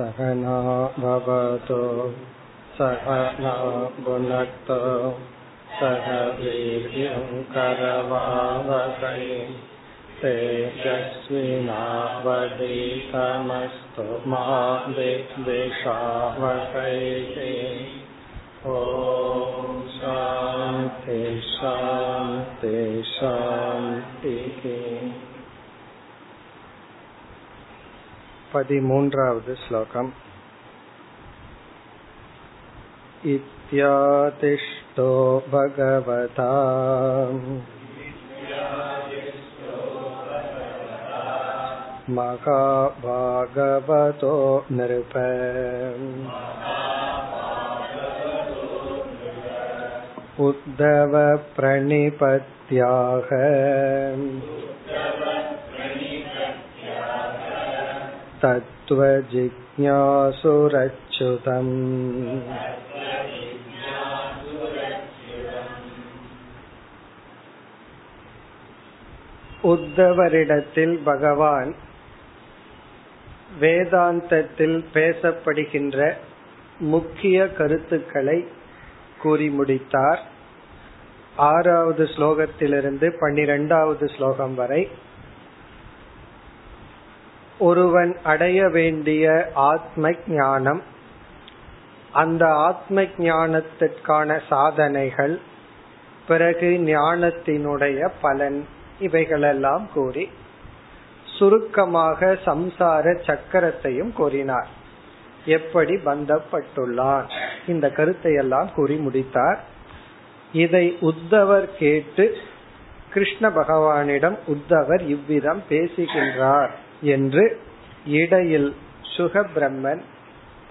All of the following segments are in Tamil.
சகனா பவது சகனோ புனக்து சக வீர்யம் கரவாவகை தேஜஸ்வினாவதீதமஸ்து மா வித்விஷாவகை. ஓம் சாந்தி சாந்தி சாந்தி. 13வது ஸ்லோகம். இத்யாதிஷ்டோ பகவதா மகாபாகவதோ நிருப உத்தவ பிரணிபத்யாக தத்வ ஜிக்ஞாசுரச்சுதம். உத்தவரிடத்தில் பகவான் வேதாந்தத்தில் பேசப்படுகின்ற முக்கிய கருத்துக்களை கூறி முடித்தார். 6வது ஸ்லோகத்திலிருந்து 12வது ஸ்லோகம் வரை ஒருவன் அடைய வேண்டிய ஆத்ம ஞானம், அந்த ஆத்ம ஞானத்திற்கான சாதனைகள், பிறகு ஞானத்தினுடைய பலன், இவைகளெல்லாம் கூறி சுருக்கமாக சம்சார சக்கரத்தையும் கூறினார். எப்படி பந்தப்பட்டுள்ளார் இந்த கருத்தை எல்லாம் கூறி முடித்தார். இதை உத்தவர் கேட்டு கிருஷ்ண பகவானிடம் உத்தவர் இவ்விதம் பேசுகின்றார் என்று இடையில் சுக பிரம்மன்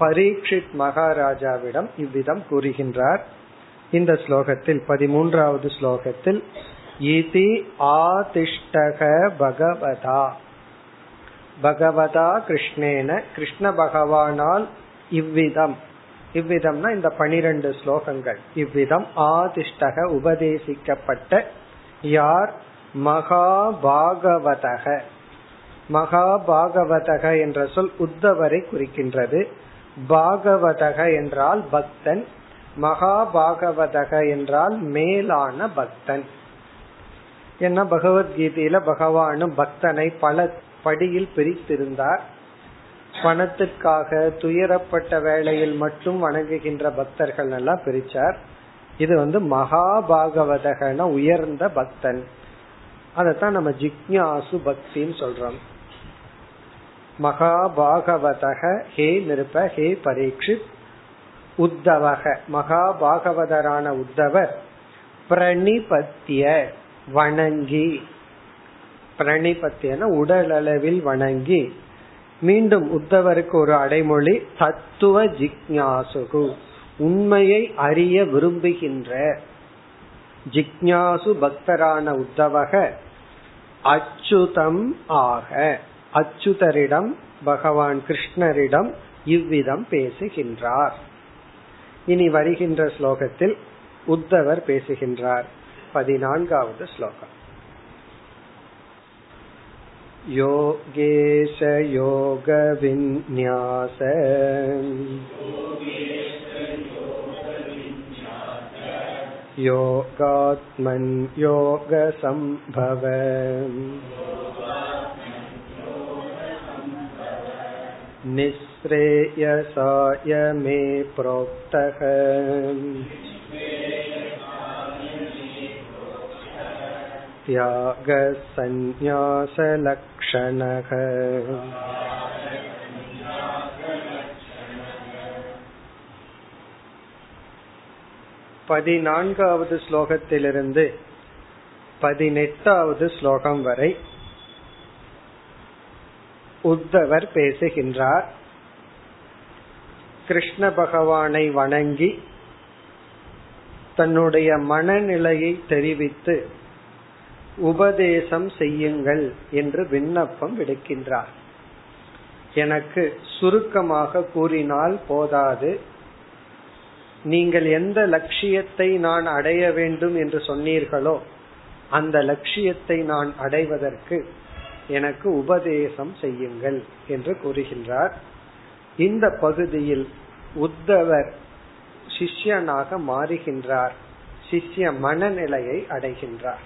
பரீட்சித் மகாராஜாவிடம் இவ்விதம் கூறுகின்றார். இந்த ஸ்லோகத்தில் 13வது ஸ்லோகத்தில் இதி ஆதிஷ்டக பகவதா பகவதா கிருஷ்ணேன கிருஷ்ண பகவானால் இவ்விதம், இவ்விதம்னா இந்த 12 ஸ்லோகங்கள், இவ்விதம் ஆதிஷ்டக உபதேசிக்கப்பட்ட, யார், மகாபாகவதக. மகாபாகவதக என்ற சொல் உத்தவரை குறிக்கின்றது. பாகவதக என்றால் பக்தன், மகாபாகவதக என்றால் மேலான பக்தன். என்ன, பகவத்கீதையில பகவானும் பக்தனை பல படியில் பிரித்திருந்தார். பணத்திற்காக துயரப்பட்ட வேளையில் மட்டும் வணங்குகின்ற பக்தர்கள் எல்லாம் பிரிச்சார். இது மகாபாகவதகன உயர்ந்த பக்தன். அதத்தான் நம்ம ஜிக்ஞாசு பக்தின்னு சொல்றோம். மகாபாகவதக ஹே நிருப ஹே பரீட்சித் உத்தவக, மகாபாகவதரான உத்தவர் பிரணிபத்திய வணங்கி, பிரணிபத்தியன உடல் அளவில் வணங்கி. மீண்டும் உத்தவருக்கு ஒரு அடைமொழி, தத்துவ ஜிக்ஞாசுகு உண்மையை அறிய விரும்புகின்ற ஜிக்ஞாசு பக்தரான உத்தவக அச்சுதம் ஆக, அச்சுதரிடம் பகவான் கிருஷ்ணரிடம் இவ்விதம் பேசுகின்றார். இனி வருகின்ற ஸ்லோகத்தில் உத்தவர் பேசுகின்றார். 14வது ஸ்லோகம். யோகேஷ யோக விந்யாஸ யோகாத்மன் யோக சம்பவ நிஸ்ரேயசாய மே ப்ரோக்தஹ தியாக சந்நியாஸ லக்ஷணஹ. பதினான்காவது ஸ்லோகத்திலிருந்து 18வது ஸ்லோகம் வரை உத்தவர் பேசுகின்றார். கிருஷ்ண பகவானை வணங்கி தன்னுடைய மனநிலையை தெரிவித்து உபதேசம் செய்யுங்கள் என்று விண்ணப்பம் விடுக்கின்றார். எனக்கு சுருக்கமாக கூறினால் போதாது, நீங்கள் எந்த லட்சியத்தை நான் அடைய வேண்டும் என்று சொன்னீர்களோ அந்த லட்சியத்தை நான் அடைவதற்கு எனக்கு உபதேசம் செய்யுங்கள் என்று கூறுகின்றார். இந்த பகுதியில் உத்தவர் சிஷ்யனாக மாறுகின்றார், சிஷ்ய மனநிலையை அடைகின்றார்.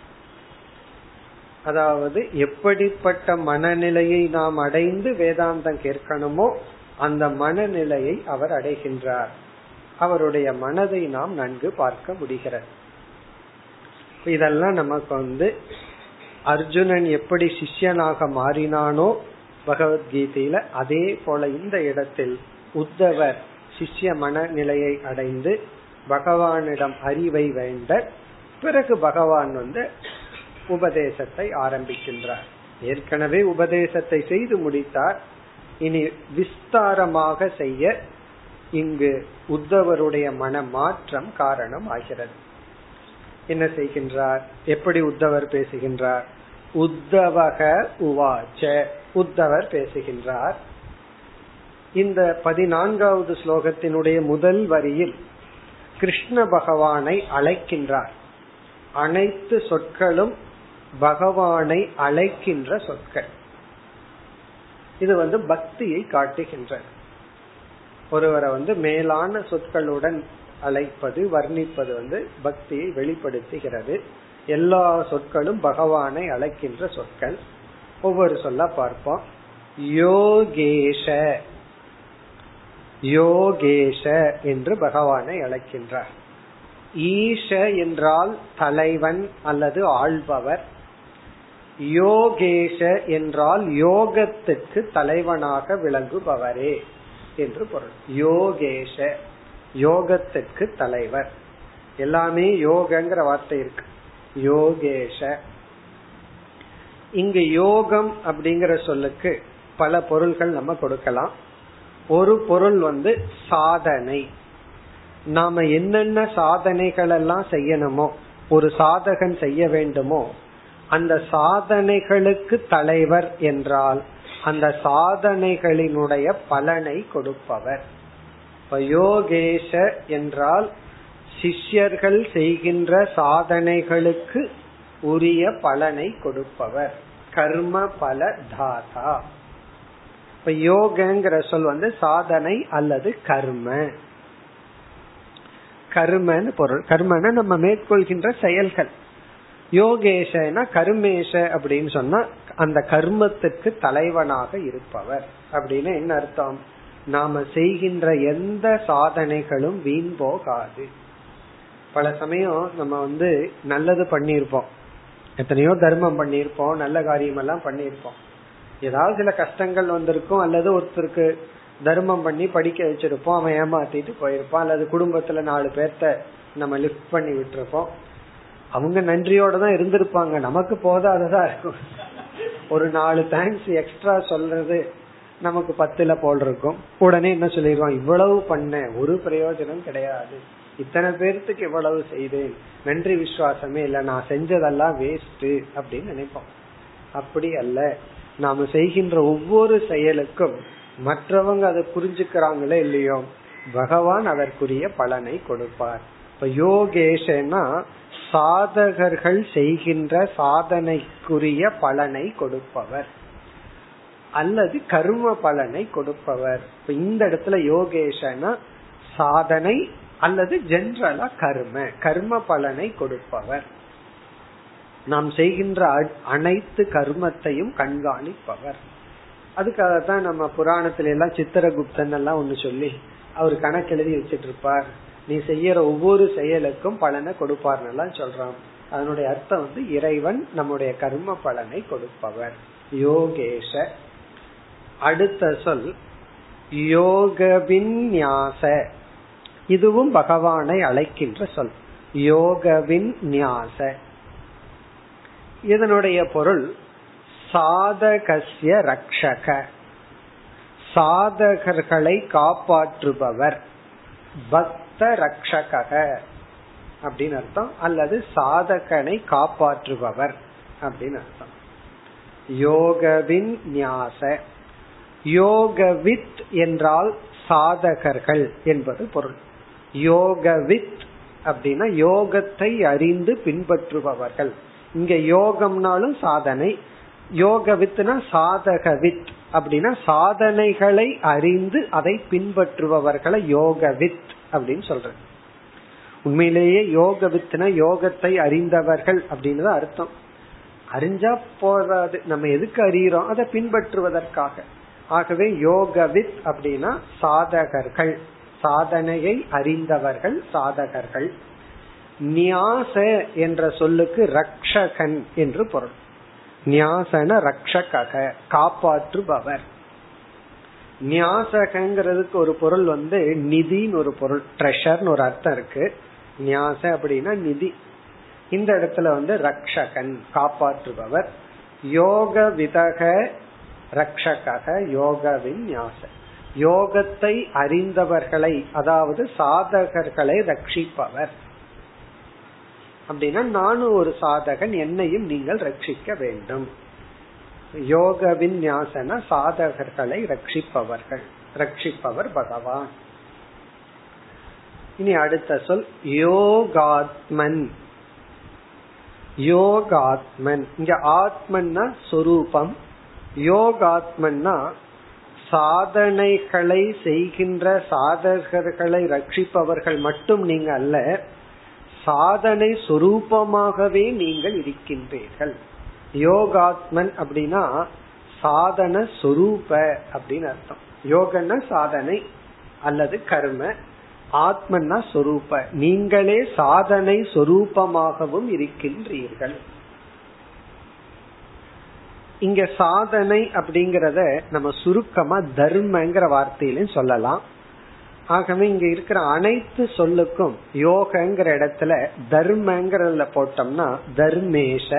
அதாவது எப்படிப்பட்ட மனநிலையை நாம் அடைந்து வேதாந்தம் கேட்கணுமோ அந்த மனநிலையை அவர் அடைகின்றார். அவருடைய மனதை நாம் நன்கு பார்க்க முடிகிறது. இதெல்லாம் நமக்கு அர்ஜுனன் எப்படி சிஷ்யனாக மாறினானோ பகவத்கீதையில, அதே போல இந்த இடத்தில் உத்தவர் சிஷ்ய மனநிலையை அடைந்து பகவானிடம் அறிவை வேண்ட பிறகு பகவான் உபதேசத்தை ஆரம்பிக்கின்றார். ஏற்கனவே உபதேசத்தை செய்து முடித்தார், இனி விஸ்தாரமாக செய்ய இங்கு உத்தவருடைய மன மாற்றம் காரணம் ஆகிறது. என்ன செய்கின்றார், எப்படி உத்தவர் பேசுகின்றார்? உத்தவக உவாச்ச, உத்தவர் பேசுகின்றார். இந்த 14வது ஸ்லோகத்தினுடைய முதல் வரியில் கிருஷ்ண பகவானை அழைக்கின்றார். அனைத்து சொற்களும் பகவானை அழைக்கின்ற சொற்கள். இது பக்தியை காட்டுகின்றது. ஒருவரை மேலான சொற்களுடன் அழைப்பது, வர்ணிப்பது பக்தியை வெளிப்படுத்துகிறது. எல்லா சொற்களும் பகவானை அழைக்கின்ற சொற்கள். ஒவ்வொரு சொல்ல பார்ப்போம். யோகேஷ, யோகேஷ என்று பகவானை அழைக்கின்றார். ஈஷ என்றால் தலைவன் அல்லது ஆள்பவர். யோகேஷ என்றால் யோகத்துக்கு தலைவனாக விளங்குபவரே என்று பொருள். யோகேஷ, யோகத்துக்கு தலைவர். எல்லாமே யோகங்கிற வார்த்தை இருக்கு. யோகேஷ, இங்கு யோகம் அப்படிங்கிற சொல்லுக்கு பல பொருள்கள் நம்ம கொடுக்கலாம். ஒரு பொருள் சாதனை. நாம என்னென்ன சாதனைகள் எல்லாம் செய்யணுமோ, ஒரு சாதகன் செய்ய வேண்டுமோ, அந்த சாதனைகளுக்கு தலைவர் என்றால் அந்த சாதனைகளினுடைய பலனை கொடுப்பவர். யோகேஷ என்றால் சிஷ்யர்கள் செய்கின்ற சாதனைகளுக்கு உரிய பலனை கொடுப்பவர், கர்ம பல தாதா. இப்ப யோகங்கிற சொல் சாதனை அல்லது கர்ம, கர்மன்னு பொருள். கர்மன நம்ம மேற்கொள்கின்ற செயல்கள். யோகேஷனா கர்மேஷ அப்படின்னு சொன்னா அந்த கர்மத்துக்கு தலைவனாக இருப்பவர். அப்படின்னு என்ன அர்த்தம்? நாம செய்கின்ற எந்த சாதனைகளும் வீண் போகாது. பல சமயம் நம்ம நல்லது பண்ணிருப்போம், எத்தனையோ தர்மம் பண்ணிருப்போம், நல்ல காரியம் எல்லாம் பண்ணிருப்போம். ஏதாவது சில கஷ்டங்கள் வந்திருக்கும், அல்லது ஒருத்தருக்கு தர்மம் பண்ணி படிக்க வச்சிருப்போம், அவன் ஏமாத்திட்டு போயிருப்பான், அல்லது குடும்பத்துல 4 பேர்த்த நம்ம லிஃப்ட் பண்ணி விட்டுருப்போம். அவங்க நன்றியோட தான் இருந்திருப்பாங்க, நமக்கு போதாததா இருக்கும். ஒரு 4 தேங்க்ஸ் எக்ஸ்ட்ரா சொல்றது நமக்கு 10ல போல் இருக்கும். உடனே என்ன சொல்லிடுவான், இவ்வளவு பண்ண ஒரு பிரயோஜனம் கிடையாது, இத்தனை பேர்த்துக்கு இவ்வளவு செய்தேன், நன்றி விசுவாசமே இல்ல, நான் செஞ்சதெல்லாம் வேஸ்ட் அப்படின்னு நினைப்போம். அப்படி அல்ல, நாம செய்கின்ற ஒவ்வொரு செயலுக்கும் மற்றவங்க அதை புரிஞ்சுக்கிறாங்களே இல்லையோ, பகவான் அதற்குரிய பலனை கொடுப்பார். இப்ப யோகேஷனா சாதகர்கள் செய்கின்ற சாதனைக்குரிய பலனை கொடுப்பவர் அல்லது கர்ம பலனை கொடுப்பவர். இப்ப இந்த இடத்துல யோகேஷனா சாதனை அல்லது ஜென்ரலா கர்ம பலனை கொடுப்பவர். நாம் செய்கின்ற அனைத்து கர்மத்தையும் கண்காணிப்பவர். அதுக்காகத்தான் நம்ம புராணத்துல எல்லாம் சித்திரகுப்தன் எல்லாம் ஒண்ணு சொல்லி அவர் கணக்கு எழுதி வச்சிட்டு இருப்பார், நீ செய்யற ஒவ்வொரு செயலுக்கும் பலனை கொடுப்பார்னு சொல்றான். அதனுடைய அர்த்தம் இறைவன் நம்முடைய கர்ம பலனை கொடுப்பவர், யோகேஷ. அடுத்த சொல் யோகவின்யாச. இதுவும் பகவானை அழைக்கின்ற சொல். யோகவின்யாச இதனுடைய பொருள் சாதகஸ்ய ரக்ஷக, சாதகர்களை காப்பாற்றுபவர். பக்த ரக்ஷக அப்படின்னு அர்த்தம், அல்லது சாதகனை காப்பாற்றுபவர் அப்படின்னு அர்த்தம். யோகவின் ஞாச, யோகவித் என்றால் சாதகர்கள் என்பது பொருள். யோகவித் அப்படின்னா யோகத்தை அறிந்து பின்பற்றுபவர்கள். இங்க யோகம்னாலும் சாதனை, யோகவித்னா சாதகவித் அப்படின்னா சாதனைகளை அறிந்து அதை பின்பற்றுபவர்களை யோகவித் அப்படின்னு சொல்ற. உண்மையிலேயே யோகவித்னா யோகத்தை அறிந்தவர்கள் அப்படின்னு தான் அர்த்தம். அறிஞ்சா போதாது, நம்ம எதுக்கு அறிகிறோம், அதை பின்பற்றுவதற்காக. ஆகவே யோகவித் அப்படின்னா சாதகர்கள், சாதனையை அறிந்தவர்கள், சாதகர்கள். நியாச என்ற சொல்லுக்கு ரக்ஷகன் என்று பொருள். நியாசன ரக்ஷக காப்பாற்றுபவர். நியாசகங்கிறதுக்கு ஒரு பொருள் வந்து நிதின்னு ஒரு பொருள், ட்ரெஷர்னு ஒரு அர்த்தம் இருக்கு. நியாச அப்படின்னா நிதி. இந்த இடத்துல வந்து ரக்ஷகன் காப்பாற்றுபவர். யோக விதக ரக்ஷக யோகவின் நியாச, யோகத்தை அறிந்தவர்களை அதாவது சாதகர்களை ரட்சிப்பவர். அப்படின்னா நானும் ஒரு சாதகன், என்னையும் நீங்கள் ரட்சிக்க வேண்டும். யோக விந்யாசன சாதகர்களை ரட்சிப்பவர்கள், ரட்சிப்பவர் பகவான். இனி அடுத்த சொல் யோகாத்மன். யோகாத்மன், இங்க ஆத்மன்னா சொரூபம், யோகாத்மன்னா சாதனைகளை செய்கின்ற சாதகர்களை ரட்சிப்பவர்கள் மட்டும் நீங்க அல்ல, சாதனை சொரூபமாகவே நீங்கள் இருக்கின்றீர்கள். யோகாத்மன் அப்படின்னா சாதன சொரூப அப்படின்னு அர்த்தம். யோகன்னா சாதனை அல்லது கர்ம, ஆத்மன்னா சொரூப. நீங்களே சாதனை சொரூபமாகவும் இருக்கின்றீர்கள். இங்க சாதனை அப்படிங்கறத நம்ம சுருக்கமா தர்மங்கிற வார்த்தையிலும் சொல்லலாம். ஆகவே இங்க இருக்கிற அனைத்து சொல்லுக்கும் யோகங்கிற இடத்துல தர்மங்கிறதுல போட்டோம்னா தர்மேஷ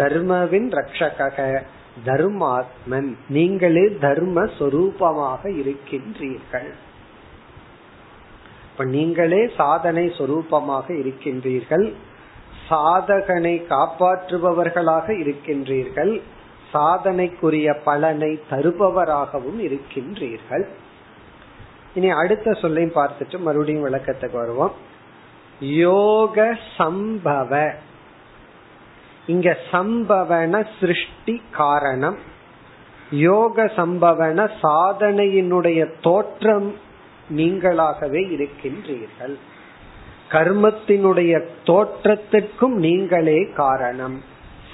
தர்மவின் ரக்ஷக தர்மாத்மன், நீங்களே தர்ம சொரூபமாக இருக்கின்றீர்கள். இப்ப நீங்களே சாதனை சொரூபமாக இருக்கின்றீர்கள், சாதகனை காப்பாற்றுபவர்களாக இருக்கின்றீர்கள், சாதனைக்குரிய பலனை தருபவராகவும் இருக்கின்றீர்கள். இனி அடுத்த சொல்லையும் பார்த்துட்டு மறுபடியும் விளக்கத்துக்கு வருவோம். யோக சம்பவ, இங்க சம்பவன சிருஷ்டி காரணம், யோக சம்பவன சாதனையினுடைய தோற்றம் நீங்களாகவே இருக்கின்றீர்கள். கர்மத்தினுடைய தோற்றத்திற்கும் நீங்களே காரணம்,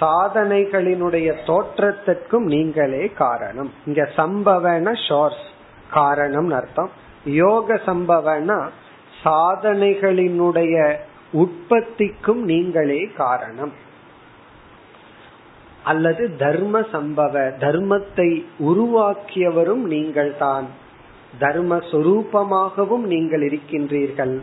சாதனைகளினுடைய தோற்றத்திற்கும் நீங்களே காரணம். இங்க சம்பவன சோர்ஸ் காரணம் அர்த்தம். யோக சம்பவனா சாதனைகளினுடைய உற்பத்திக்கும் நீங்களே காரணம், அல்லது தர்ம சம்பவ தர்மத்தை உருவாக்கியவரும் நீங்கள் தான், தர்ம சொரூபமாகவும் நீங்கள் இருக்கின்றீர்கள்,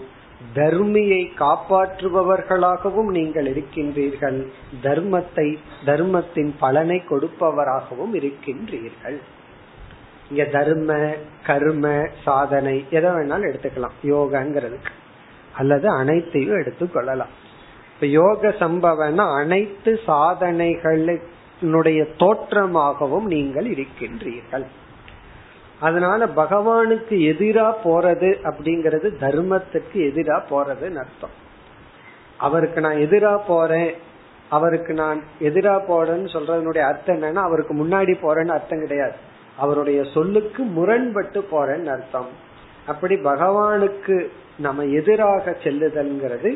தர்மியை காப்பாற்றுபவர்களாகவும் நீங்கள் இருக்கின்றீர்கள், தர்மத்தை தர்மத்தின் பலனை கொடுப்பவராகவும் இருக்கின்றீர்கள். இங்க தர்ம கர்ம சாதனை எதை வேணாலும் எடுத்துக்கலாம் யோகங்கிறதுக்கு, அல்லது அனைத்தையும் எடுத்துக்கொள்ளலாம். இப்ப யோக சம்பவனா அனைத்து சாதனைகளுடைய தோற்றமாகவும் நீங்கள் இருக்கின்றீர்கள். அதனால பகவானுக்கு எதிரா போறது அப்படிங்கறது தர்மத்துக்கு எதிரா போறதுன்னு அர்த்தம். அவருக்கு நான் எதிரா போறேன், அவருக்கு நான் எதிரா போறேன்னு சொல்றதுனுடைய அர்த்தம் என்னன்னா அவருக்கு முன்னாடி போறேன்னு அர்த்தம் கிடையாது, அவருடைய சொல்லுக்கு முரண்பட்டு போறேன்னு அர்த்தம். அப்படி பகவானுக்கு நம்ம எதிராக செல்லுதல்ங்கிறது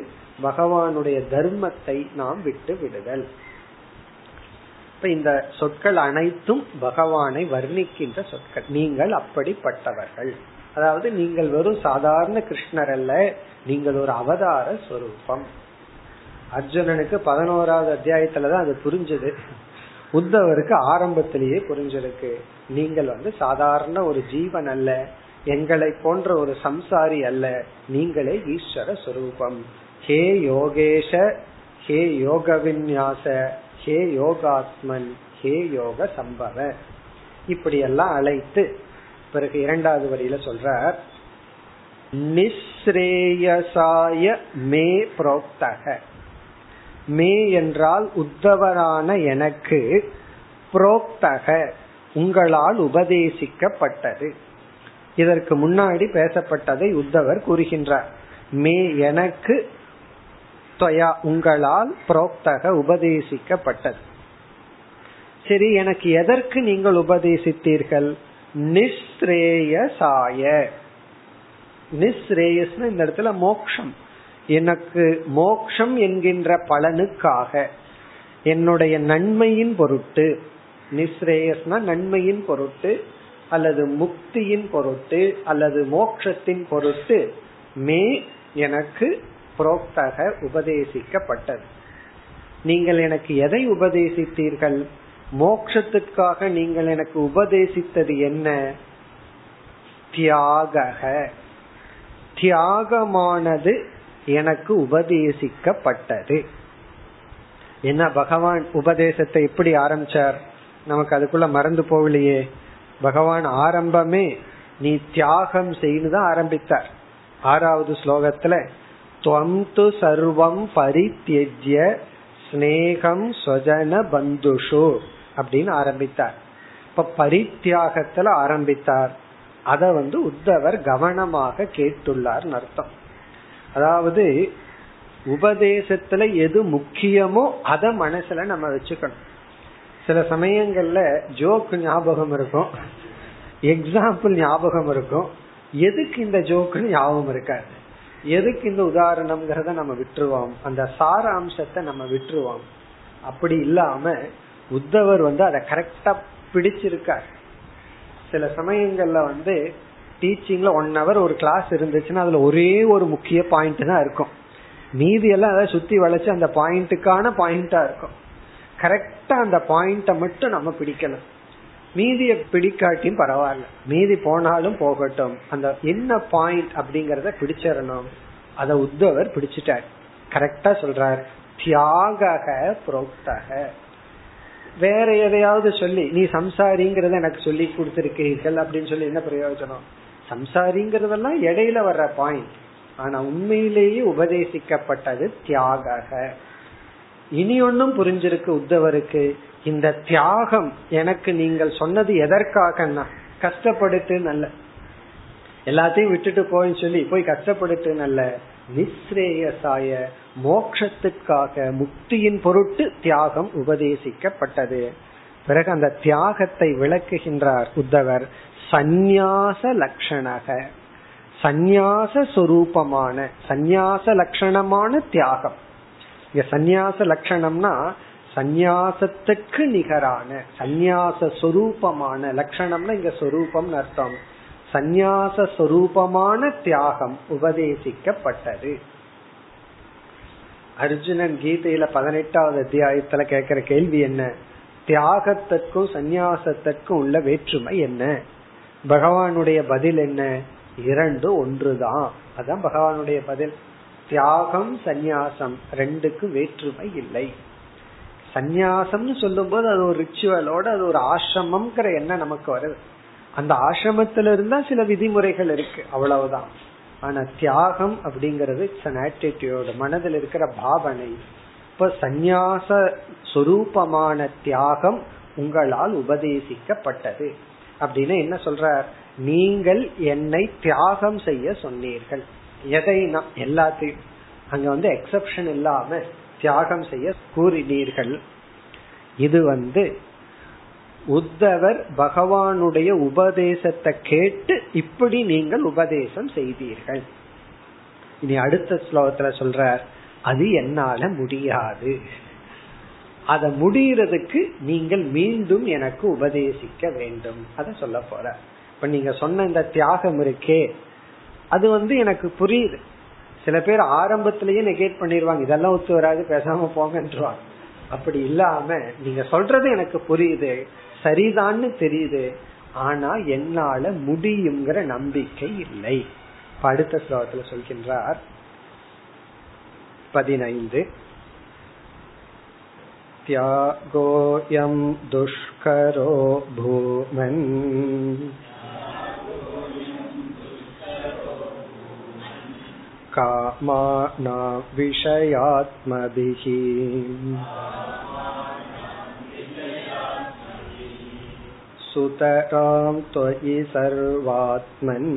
பகவானுடைய தர்மத்தை நாம் விட்டு விடுதல். இப்ப இந்த சொற்கள் அனைத்தும் பகவானை வர்ணிக்கின்ற சொற்கள். நீங்கள் அப்படிப்பட்டவர்கள், அதாவது நீங்கள் வெறும் சாதாரண கிருஷ்ணர் அல்ல, நீங்கள் ஒரு அவதார ஸ்வரூபம். அர்ஜுனனுக்கு 11வது அத்தியாயத்துலதான் அது புரிஞ்சது, உத்தவருக்கு ஆரம்பத்திலேயே புரிஞ்சிருக்கு. நீங்கள் வந்து சாதாரண ஒரு ஜீவன் அல்ல, எங்களை போன்ற ஒரு சம்சாரி அல்ல, நீங்களே ஈஸ்வர சொரூபம். ஹே யோகேஷ, ஹே யோக விந்யாச, ஹே யோகாத்மன், ஹே யோக சம்பவ, இப்படியெல்லாம் அழைத்து பிறகு 2வது வரியில சொல்றார் நிஸ்ரேயசாய மே ப்ரோக்தக. மே என்றால் உத்தவரான எனக்கு, புரோக்தக உங்களால் உபதேசிக்கப்பட்டது. இதற்கு முன்னாடி பேசப்பட்டதை உத்தவர் கூறுகின்றார். மே எனக்கு உங்களால் புரோக்தக உபதேசிக்கப்பட்டது. சரி, எனக்கு எதற்கு நீங்கள் உபதேசித்தீர்கள்? நிஸ்ரேயசாய. நிஸ்ரேயஸ்னா இந்த இடத்துல மோக்ஷம், எனக்கு மோக்ஷம் என்கின்ற பலனுக்காக, என்னுடைய நன்மையின் பொருட்டு. நிஸ்ரேயஸ்னா நன்மையின் பொருட்டு அல்லது முக்தியின் பொருட்டு அல்லது மோக்ஷத்தின் பொருட்டு மே எனக்கு புரோக்தக உபதேசிக்கப்பட்டது. நீங்கள் எனக்கு எதை உபதேசித்தீர்கள்? மோக்ஷத்துக்காக நீங்கள் எனக்கு உபதேசித்தது என்ன? தியாகமானது எனக்கு உபதேசிக்கப்பட்டது. என்ன பகவான் உபதேசத்தை எப்படி ஆரம்பிச்சார்? நமக்கு அதுக்குள்ள மறந்து போகலையே, பகவான் ஆரம்பமே நீ தியாகம் செய்துதான் ஆரம்பித்தார். 6வது ஸ்லோகத்துல துவம் து சர்வம் பரித்யஜ்ய ஸ்நேகம் ஸ்வஜன பந்துஷு அப்படின்னு ஆரம்பித்தார். இப்ப பரித்தியாகத்துல ஆரம்பித்தார். அத உத்தவர் கவனமாக கேட்டுள்ளார் அர்த்தம். அதாவது உபதேசத்துல எது முக்கியமோ அத மனசுல நம்ம வச்சுக்கணும். சில சமயங்கள்ல ஜோக்கு ஞாபகம் இருக்கும், எக்ஸாம்பிள் ஞாபகம் இருக்கும், எதுக்கு இந்த ஜோக்குன்னு ஞாபகம் இருக்காது, எதுக்கு இந்த உதாரணம்ங்கிறத நம்ம விட்டுருவோம், அந்த சாராம்சத்தை நம்ம விட்டுருவோம். அப்படி இல்லாம உத்தவர் அதை கரெக்டா பிடிச்சிருக்கார். சில சமயங்கள்ல டீச்சிங்ல 1 hour ஒரு கிளாஸ் இருந்துச்சுன்னா அதுல ஒரே ஒரு முக்கிய பாயிண்ட் தான் இருக்கும், மீதி எல்லாம் அதை சுத்தி வளைச்சு அந்த பாயிண்ட்டுக்கான பாயிண்டா இருக்கும். கரெக்டா அந்த பாயிண்ட மட்டும் நம்ம பிடிக்கணும், மீதிய பிடிக்காட்டியும் பரவாயில்ல, மீதி போனாலும் போகட்டும், அந்த என்ன பாயிண்ட் அப்படிங்கறத பிடிச்சிடணும். அத உத்தவர் பிடிச்சிட்டார், கரெக்டா சொல்றார். தியாக புரோக்தக. வேற எதையாவது சொல்லி நீ சம்சாரிங்கறத எனக்கு சொல்லி கொடுத்திருக்கீர்கள் அப்படின்னு சொல்லி என்ன பிரயோஜனம்? சம்சாரிங்கறதெல்லாம் இடையில வர்ற பாயிண்ட். ஆனா உண்மையிலேயே உபதேசிக்கப்பட்டது தியாக. இனி ஒன்னும் புரிஞ்சிருக்கு உத்தவருக்கு, இந்த தியாகம் எனக்கு நீங்கள் சொன்னது எதற்காக? கஷ்டப்படுத்து நல்ல, எல்லாத்தையும் விட்டுட்டு போய் சொல்லி போய் கஷ்டப்படுத்து நல்ல, நிஸ்ரேயசாய மோட்சத்துக்காக முக்தியின் பொருட்டு தியாகம் உபதேசிக்கப்பட்டது. பிறகு அந்த தியாகத்தை விளக்குகின்றார் உத்தவர். சந்நியாச லட்சணக, சந்நியாச சொரூபமான சந்நியாச லட்சணமான தியாகம். இங்க சந்நியாச லட்சணம்னா சந்நியாசத்துக்கு நிகரான சந்நியாச சொரூபமான லட்சணம்னா இங்க சொரூபம் அர்த்தம். சந்நியாச சொரூபமான தியாகம் உபதேசிக்கப்பட்டது. அர்ஜுனன் கீதையில 18வது அத்தியாயத்துல கேக்குற கேள்வி என்ன? தியாகத்திற்கும் சந்நியாசத்திற்கும் உள்ள வேற்றுமை என்ன? பகவானுடைய பதில் என்ன? 2 ஒன்றுதான். அதான் பகவானுடைய பதில். தியாகம் சந்நியாசம் 2க்கு வேற்றுமை இல்லை. சந்நியாசம்னு சொல்லும் போது அது ஒரு ரிச்சுவலோட அது ஒரு ஆசிரமம்ங்கிற எண்ணம் நமக்கு வருது. அந்த ஆசிரமத்துல இருந்தா சில விதிமுறைகள் இருக்கு, அவ்வளவுதான். ஆனா தியாகம் அப்படிங்கறது இட்ஸ் an attitude, மனதில் இருக்கிற பாவனை. இப்ப சந்நியாச சொரூபமான தியாகம் உங்களால் உபதேசிக்கப்பட்டது அப்படின்னு என்ன சொல்ற? நீங்கள் என்னை தியாகம் செய்ய சொன்னீர்கள். எதை? எல்லாத்தையும். அங்க எக்ஸப்ஷன் இல்லாம தியாகம் செய்ய கூறினீர்கள். இது உத்தவர் பகவானுடைய உபதேசத்தை கேட்டு இப்படி நீங்கள் உபதேசம் செய்தீர்கள். இனி அடுத்த ஸ்லோகத்துல சொல்றார், அது என்னால முடியாது, அத முடியறதுக்கு நீங்கள் மீண்டும் எனக்கு உபதேசிக்க வேண்டும். அத சொல்ல போற. இப்ப நீங்க சொன்ன இந்த தியாகம் இருக்கே, அது எனக்கு புரியுது. சில பேர் ஆரம்பத்திலேயே நெகேட் பண்ணிடுவாங்க, இதெல்லாம் ஒத்து வராது, பேசாம போங்கன்றாங்க. அப்படி இல்லாம நீங்க சொல்றது எனக்கு புரியுது, சரிதான்னு தெரியுது, ஆனா என்னால முடியுங்கிற நம்பிக்கை இல்லை. அடுத்த ஸ்லோகத்துல சொல்கின்றார் 15. தியாகோயம் துஷ்கரோ பூமன் காமானா விஷயாத்மபிஹி சுதராம் த்வயி சர்வாத்மன்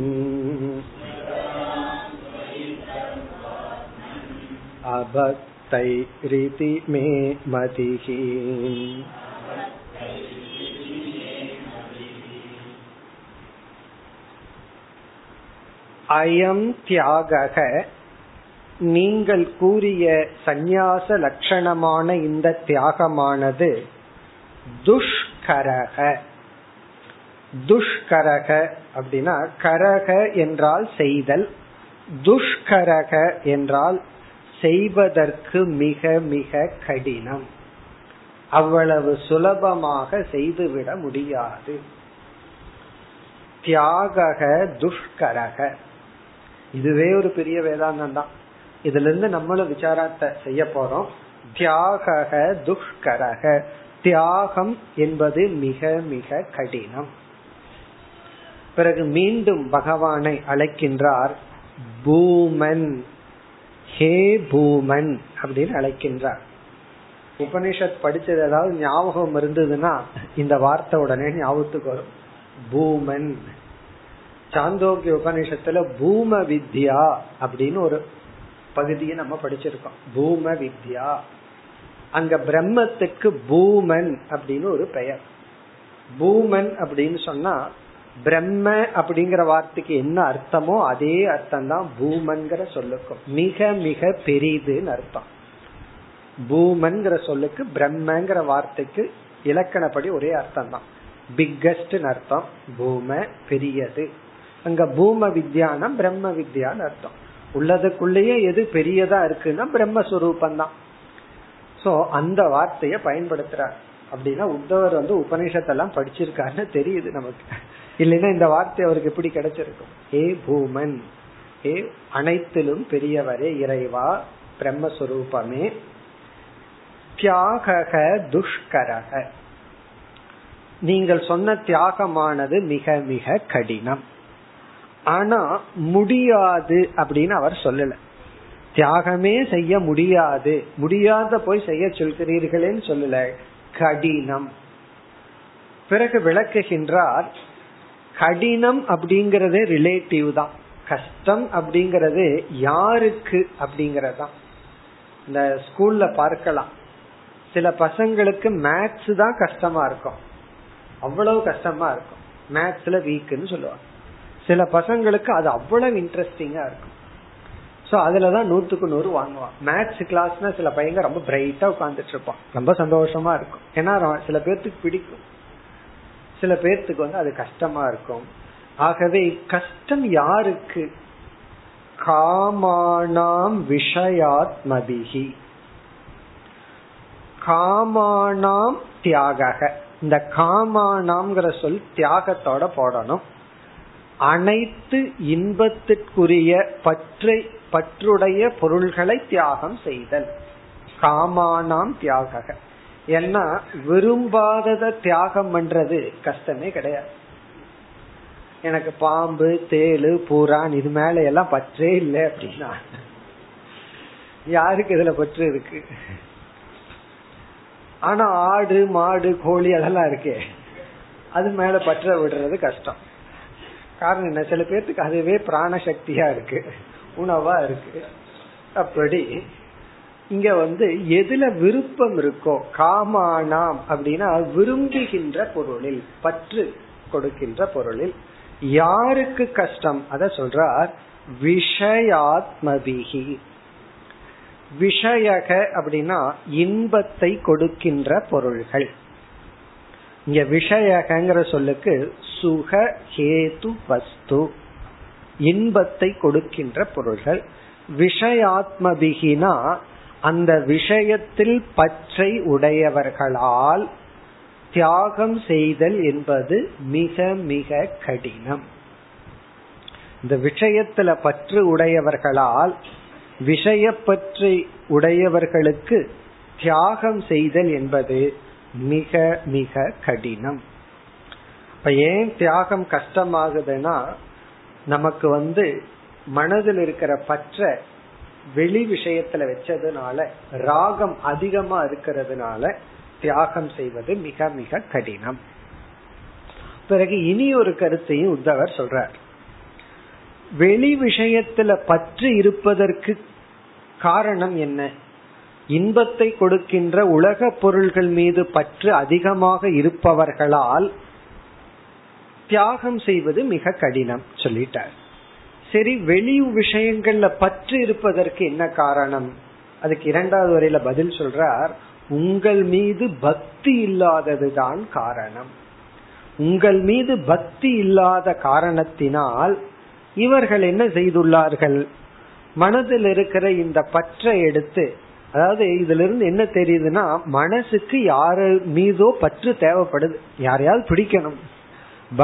அபக்தை ரிதி மே மதிஹி. அயம் தியாக, நீங்கள் கூறிய சந்நியாச லட்சணமான இந்த தியாகமானது துஷ்கரக. துஷ்கரக அப்படின்னா கரக என்றால் செய்தல், துஷ்கரக என்றால் செய்வதற்கு மிக மிக கடினம், அவ்வளவு சுலபமாக செய்துவிட முடியாது. தியாக துஷ்கரக, இதுவே ஒரு பெரிய வேதாந்தம் தான். இதுல இருந்து நம்மளும் விசாரத்தை செய்ய போறோம். தியாக துஷ்கரக, தியாகம் என்பது மிக மிக கடினம். பிறகு மீண்டும் பகவானை அழைக்கின்றார், பூமன், ஹே பூமன் அப்படின்னு அழைக்கின்றார். உபனிஷத் படிச்சது ஏதாவது ஞாபகம் இருந்ததுன்னா இந்த வார்த்தை உடனே ஞாபகத்துக்கு வரும், பூமன். சாந்தோக்கிய உபநிஷத்துல பூம வித்யா அப்படின்னு ஒரு பகுதியை நம்ம படிச்சிருக்கோம். பூம வித்யா, அங்க பிரம்மத்துக்கு பூமன் அப்படின்னு ஒரு பெயர். பூமன் அப்படின்னு சொன்னா பிரம்ம அப்படிங்கிற வார்த்தைக்கு என்ன அர்த்தமோ அதே அர்த்தம் தான் பூமன்கிற சொல்லுக்கும், மிக மிக பெரிதுன்னு அர்த்தம். பூமன்கிற சொல்லுக்கு பிரம்மங்கிற வார்த்தைக்கு இலக்கணப்படி ஒரே அர்த்தம் தான், பிக்கஸ்ட் அர்த்தம். பூம பெரியது, அங்க பூம வித்யானம் பிரம்ம வித்யான்னு அர்த்தம். உள்ளதுக்குள்ளேயே எது பெரியதா இருக்குன்னா பிரம்மஸ்வரூபந்தான். சோ அந்த வார்த்தைய பயன்படுத்துறார். அப்படின்னா உத்தவர் வந்து உபநிஷத்தெல்லாம் படிச்சிருக்காருன்னு தெரியுது நமக்கு. இல்லைன்னா இந்த வார்த்தை அவருக்கு எப்படி கிடைச்சிருக்கும்? ஏ பூமன், ஏ அனைத்திலும் பெரியவரே இறைவா, பிரம்மஸ்வரூபமே. தியாக துஷ்கரக, நீங்கள் சொன்ன தியாகமானது மிக மிக கடினம். ஆனா முடியாது அப்படின்னு அவர் சொல்லல. தியாகமே செய்ய முடியாது, முடியாத போய் செய்ய சொல்கிறீர்களேன்னு சொல்லல, கடினம். பிறகு விளக்குகின்றார், கடினம் அப்படிங்கறது ரிலேட்டிவ் தான். கஷ்டம் அப்படிங்கறது யாருக்கு அப்படிங்கறதுதான். இந்த ஸ்கூல்ல பார்க்கலாம், சில பசங்களுக்கு மேத்ஸ் தான் கஷ்டமா இருக்கும், அவ்வளவு கஷ்டமா இருக்கும், மேத்ஸ்ல வீக்குன்னு சொல்லுவாங்க. சில பசங்களுக்கு அது அவ்வளவு இன்ட்ரெஸ்டிங்கா இருக்கும், சோ அதுலதான் 100க்கு 100 வாங்குவான். மேத்ஸ் கிளாஸ்னா சில பையங்க ரொம்ப பிரைட்டா உட்கார்ந்துட்டு இருப்பான், ரொம்ப சந்தோஷமா இருக்கும். ஏன்னா சில பேர்த்துக்கு பிடிக்கும், சில பேர்த்துக்கு வந்து அது கஷ்டமா இருக்கும். ஆகவே கஷ்டம் யாருக்கு? காமானாம் விஷயாத்மபிஹி, காமானாம் தியாக. இந்த காமானாம்ங்கிற சொல் தியாகத்தோட போடணும். அனைத்து இன்பத்திற்குரிய பற்றுடைய பொருள்களை தியாகம் செய்தல், காமானாம் தியாக. ஏன்னா விரும்பாதத தியாகம் பண்றது கஷ்டமே கிடையாது. எனக்கு பாம்பு, தேளு, பூரான் இது மேல எல்லாம் பற்றே இல்லை அப்படின்னா யாருக்கு இதுல பற்று இருக்கு? ஆனா ஆடு, மாடு, கோழி அதெல்லாம் இருக்கே, அது மேல பற்ற விடுறது கஷ்டம். காரணம் என்ன? சில பேர்த்துக்கு அதுவே பிராணசக்தியா இருக்கு, உணவா இருக்கு. அப்படி இங்க வந்து எதுல விருப்பம் இருக்கோ, காமானாம் அப்படின்னா விரும்புகின்ற பொருளில், பற்று கொடுக்கின்ற பொருளில். யாருக்கு கஷ்டம் அத சொல்றார், விஷயாத்மபிஹி. விஷயக அப்படின்னா இன்பத்தை கொடுக்கின்ற பொருள்கள். இங்க விஷயகங்கிற சொல்லுக்கு சுக ஹேது வஸ்து, இன்பத்தை கொடுக்கின்ற பொருள்கள். விஷயாத்மபிகினா அந்த விஷயத்தில் பற்றை உடையவர்களால் தியாகம் செய்தல் என்பது மிக மிக கடினம். இந்த விஷயத்துல பற்று உடையவர்களால், விஷயப்பற்றை உடையவர்களுக்கு தியாகம் செய்தல் என்பது மிக மிக கடினம். இப்ப ஏன் தியாகம் கஷ்டமாகுதுன்னா, நமக்கு வந்து மனதில் இருக்கிற பற்ற வெளி விஷயத்துல வச்சதுனால, ராகம் அதிகமா இருக்கிறதுனால தியாகம் செய்வது மிக மிக கடினம். பிறகு இனி ஒரு கருத்தையும் உத்தவர் சொல்றார். வெளி விஷயத்துல பற்று இருப்பதற்கு காரணம் என்ன? இன்பத்தை கொடுக்கின்ற உலக பொருள்கள் மீது பற்று அதிகமாக இருப்பவர்களால் தியாகம் செய்வது மிக கடினம் சொல்லிட்டார். சரி, வெளி விஷயங்கள்ல பற்று இருப்பதற்கு என்ன காரணம்? அதுக்கு இரண்டாவது வரையில பதில் சொல்றார், உங்கள் மீது பக்தி இல்லாததுதான் காரணம். உங்கள் மீது பக்தி இல்லாத காரணத்தினால் இவர்கள் என்ன செய்துள்ளார்கள், மனதில் இருக்கிற இந்த பற்றை எடுத்து, அதாவது இதுல இருந்து என்ன தெரியுதுன்னா, மனசுக்கு யாரு மீதோ பற்று தேவைப்படுது, யாரையாவது பிடிக்கணும்.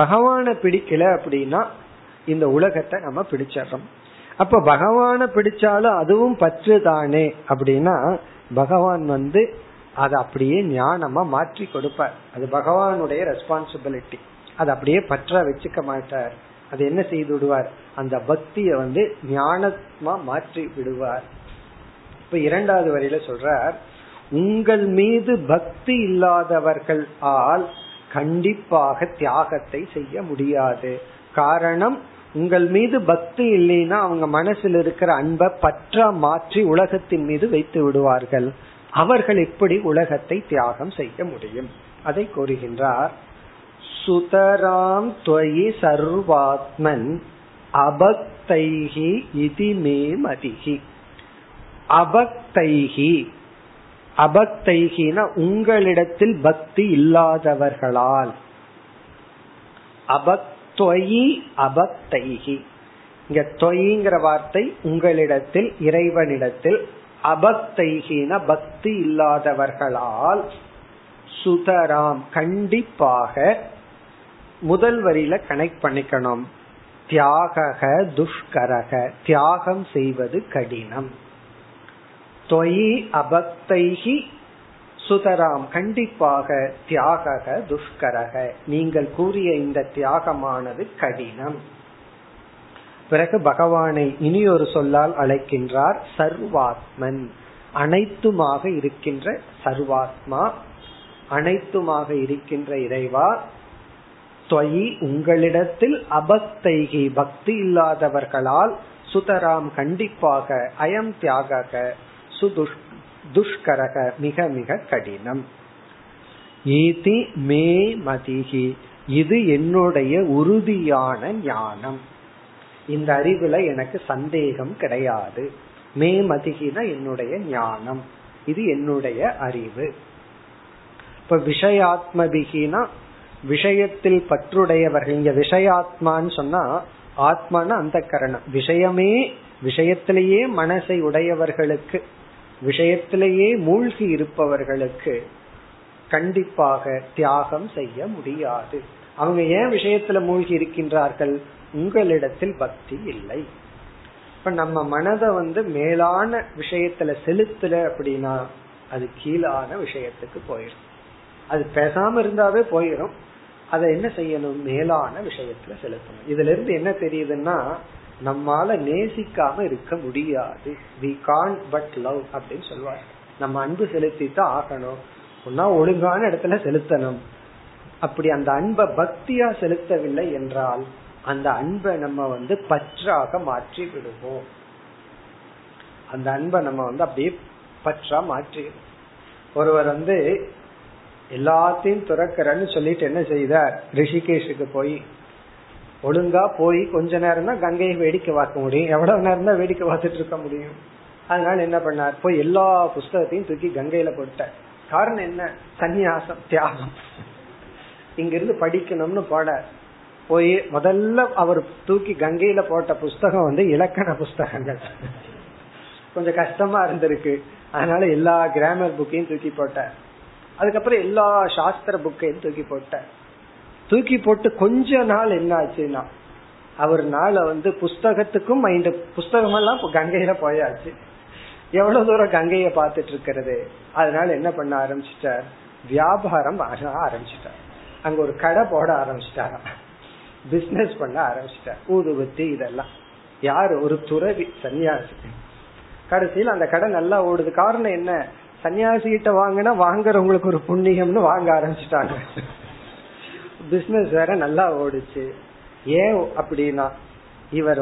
பகவான பிடிக்கல அப்படின்னா இந்த உலகத்தை நம்ம பிடிச்சிடறோம். அப்ப பகவான பிடிச்சாலும் அதுவும் பற்று தானே அப்படின்னா, பகவான் அதை அப்படியே ஞானமா மாற்றி கொடுப்பார். அது பகவானுடைய ரெஸ்பான்சிபிலிட்டி. அது அப்படியே பற்ற வச்சுக்க மாட்டார். அது என்ன செய்து விடுவார், அந்த பக்திய ஞானமா மாற்றி விடுவார். இப்ப இரண்டாவது வரையில சொல்றார், உங்கள் மீது பக்தி இல்லாதவர்கள் ஆல் கண்டிப்பாக தியாகத்தை செய்ய முடியாது. காரணம், உங்கள் மீது பக்தி இல்லைன்னா அவங்க மனசில் இருக்கிற அன்பை பற்றா மாற்றி உலகத்தின் மீது வைத்து விடுவார்கள். அவர்கள் எப்படி உலகத்தை தியாகம் செய்ய முடியும்? அதை கூறுகின்றார். சுதராம் துவயி சர்வாத்மன் அபக்தைஹி இதிமே மதிஹி. அபக்தைஹி, அபக்தைஹினா உங்களிடத்தில் பக்தி இல்லாதவர்களால். அபக்தொயி அபக்தைஹி, இங்க தொயிங்கிற வார்த்தை உங்களிடத்தில், இறைவனிடத்தில். அபக்தைஹினா பக்தி இல்லாதவர்களால். சுதராம், கண்டிப்பாக முதல் வரியில கனெக்ட் பண்ணிக்கணும். தியாக துஷ்கரக, தியாகம் செய்வது கடினம். தொயி அபக்தைஹி சுதராம், கண்டிப்பாக தியாக துஷ்கரக, நீங்கள் கூறிய இந்த தியாகமானது கடினம். பிறகு பகவானை இனி ஒரு சொல்லால் அழைக்கின்றார், சர்வாத்மன், அனைத்துமாக இருக்கின்ற சர்வாத்மா, அனைத்துமாக இருக்கின்ற இறைவா. தொயி உங்களிடத்தில், அபக்தைஹி பக்தி இல்லாதவர்களால், சுதராம் கண்டிப்பாக, அயம் தியாக துஷ்கரக மிக மிக கடினம். ஈதி மே மதிஹி, இது என்னுடைய உறுதியான ஞானம். இந்த அறிவுல எனக்கு சந்தேகம் கிடையாது. மே மதிஹினா என்னுடைய ஞானம், இது என்னுடைய அறிவு. இப்ப விஷயாத்மபிகினா விஷயத்தில் பற்றுடையவர்கள். இங்க விஷயாத்மான்னு சொன்னா ஆத்மான அந்த கரணம், விஷயமே, விஷயத்திலேயே மனசை உடையவர்களுக்கு, விஷயத்திலேயே மூழ்கி இருப்பவர்களுக்கு கண்டிப்பாக தியாகம் செய்ய முடியாது. அவங்க ஏன் விஷயத்துல மூழ்கி இருக்கின்றார்கள், உங்களிடத்தில் பக்தி இல்லை. இப்ப நம்ம மனதை மேலான விஷயத்துல செலுத்தல அப்படின்னா அது கீழான விஷயத்துக்கு போயிடும். அது பேசாம இருந்தாவே போயிடும். அதை என்ன செய்யணும், மேலான விஷயத்துல செலுத்தணும். இதுல இருந்து என்ன தெரியுதுன்னா, நம்மால நேசிக்காம இருக்க முடியாது. We can't but love அப்படின்னு சொல்வாங்க. நம்ம அன்பு செலுத்தி தான் ஆகணும். ஒன்னா ஒழுங்கான இடத்துல செலுத்தணும். அப்படி அந்த அன்பை பக்தியா செலுத்தவில்லை என்றால் அந்த அன்பை நம்ம பற்றாக மாற்றி விடுவோம். அந்த அன்பை நம்ம அப்படியே பற்றா மாற்றி. ஒருவர் எல்லாத்தையும் துறக்கிறன்னு சொல்லிட்டு என்ன செய்தார், ரிஷிகேஷுக்கு போய் ஒழுங்கா போய் கொஞ்ச நேரம் தான் கங்கையை வேடிக்கை பார்க்க முடியும். எவ்வளவு நேரம் தான் வேடிக்கை பார்த்துட்டு இருக்க முடியும்? அதனால என்ன பண்ணார், போய் எல்லா புஸ்தகத்தையும் தூக்கி கங்கையில போட்டார். காரணம் என்ன, சந்நியாசம், தியாகம். இங்கிருந்து படிக்கணும்னு போனார். போய் முதல்ல அவர் தூக்கி கங்கையில போட்ட புஸ்தகம் இலக்கண புஸ்தகங்கள். கொஞ்சம் கஷ்டமா இருந்திருக்கு, அதனால எல்லா கிராமர் புக்கையும் தூக்கி போட்டார். அதுக்கப்புறம் எல்லா சாஸ்திர புக்கையும் தூக்கி போட்டார். தூக்கி போட்டு கொஞ்ச நாள் என்ன ஆச்சுன்னா, அவர்னால புஸ்தகத்துக்கும் மைண்ட், புஸ்தகமெல்லாம் கங்கையில போயாச்சு. எவ்வளவு தூரம் கங்கைய பாத்துட்டு இருக்கிறது. அதனால என்ன பண்ண ஆரம்பிச்சிட்டார், வியாபாரம் ஆரம்பிச்சிட்டார். அங்க ஒரு கடை போட ஆரம்பிச்சிட்டார், பிசினஸ் பண்ண ஆரம்பிச்சிட்டார். ஊதுபத்தி இதெல்லாம் யாரு, ஒரு துறவி சன்னியாசி. கடைசியில் அந்த கடை நல்லா ஓடுது. காரணம் என்ன, சன்னியாசிகிட்ட வாங்கினா வாங்குறவங்களுக்கு ஒரு புண்ணியம்னு வாங்க ஆரம்பிச்சிட்டாங்க. பிசினஸ் வேற நல்லா ஓடுச்சு. ஏன் அப்படின்னா, இவர்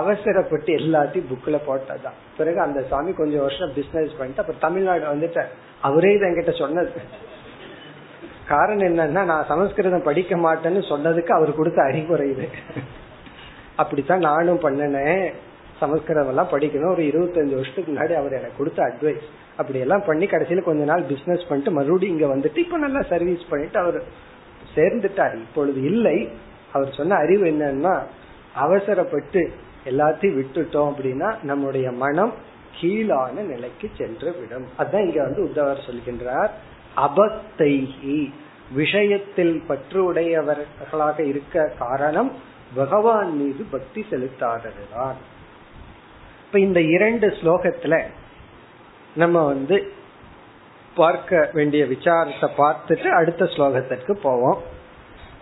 அவசரப்பட்டு எல்லாத்தையும் புக்ல போட்டதான். பிறகு அந்த சாமி கொஞ்சம் வருஷம் பிசினஸ் பண்ணிட்டு அப்புறம் தமிழ்நாடு வந்துட்டார். அவரே இதை என்கிட்ட சொன்னது. காரணம் என்னன்னா, நான் சமஸ்கிருதம் படிக்க மாட்டேன்னு சொன்னதுக்கு அவர் கொடுத்த அறிவுரை இது. அப்படித்தான் நானும் பண்ணினேன். சமஸ்கிருதம் எல்லாம் படிக்கணும், ஒரு 25 வருஷத்துக்கு முன்னாடி அவர் எனக்கு கொடுத்த அட்வைஸ். அப்படி எல்லாம் பண்ணி கடைசியில கொஞ்ச நாள் பிசினஸ் பண்ணிட்டு மறுபடியும் இங்க வந்துட்டு இப்ப நல்லா சர்வீஸ் பண்ணிட்டு அவர் சேர்ந்துட்டார். இப்பொழுது இல்லை. அவர் சொன்ன அறிவு என்னன்னா, அவசரப்பட்டு எல்லாத்தையும் விட்டுட்டோம் அப்படின்னா நம்முடைய மனம் கீழான நிலைக்கு சென்று விடும். அதான் இங்க வந்து உத்தவர் சொல்கின்றார், அபத்தைஹி விஷயத்தில் பற்று உடையவர்களாக இருக்க காரணம் பகவான் மீது பக்தி செலுத்தாததுதான். இப்ப இந்த 2 ஸ்லோகத்துல நம்ம வந்து பார்க்க வேண்டிய விசாரத்தை பார்த்துட்டு அடுத்த ஸ்லோகத்திற்கு போவோம்.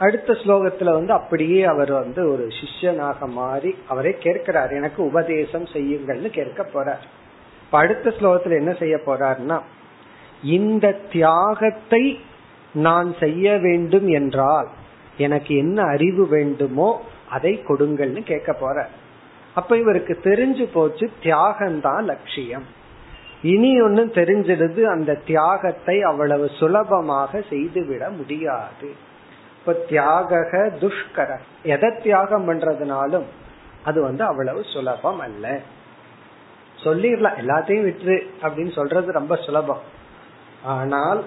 அடுத்த ஸ்லோகத்துல வந்து அப்படியே அவர் வந்து ஒரு சிஷ்யனாக மாறி அவரை கேட்கிறார், எனக்கு உபதேசம் செய்யுங்கள்னு கேட்க போறார். இப்ப அடுத்த ஸ்லோகத்துல என்ன செய்ய போறார்னா, இந்த தியாகத்தை நான் செய்ய வேண்டும் என்றால் எனக்கு என்ன அறிவு வேண்டுமோ அதை கொடுங்கள்னு கேட்க போற. அப்ப இவருக்கு தெரிஞ்சு போச்சு தியாகம்தான் லட்சியம். இனி ஒன்னும் தெரிஞ்சிடுது, அந்த தியாகத்தை அவ்வளவு சுலபமாக செய்துவிட முடியாது. இப்ப தியாக துஷ்கர, எதை தியாகம் பண்றதுனாலும் அது வந்து அவ்வளவு சுலபம் அல்ல. சொல்லிடலாம் எல்லாத்தையும் விட்டு அப்படின்னு சொல்றது ரொம்ப சுலபம், ஆனால்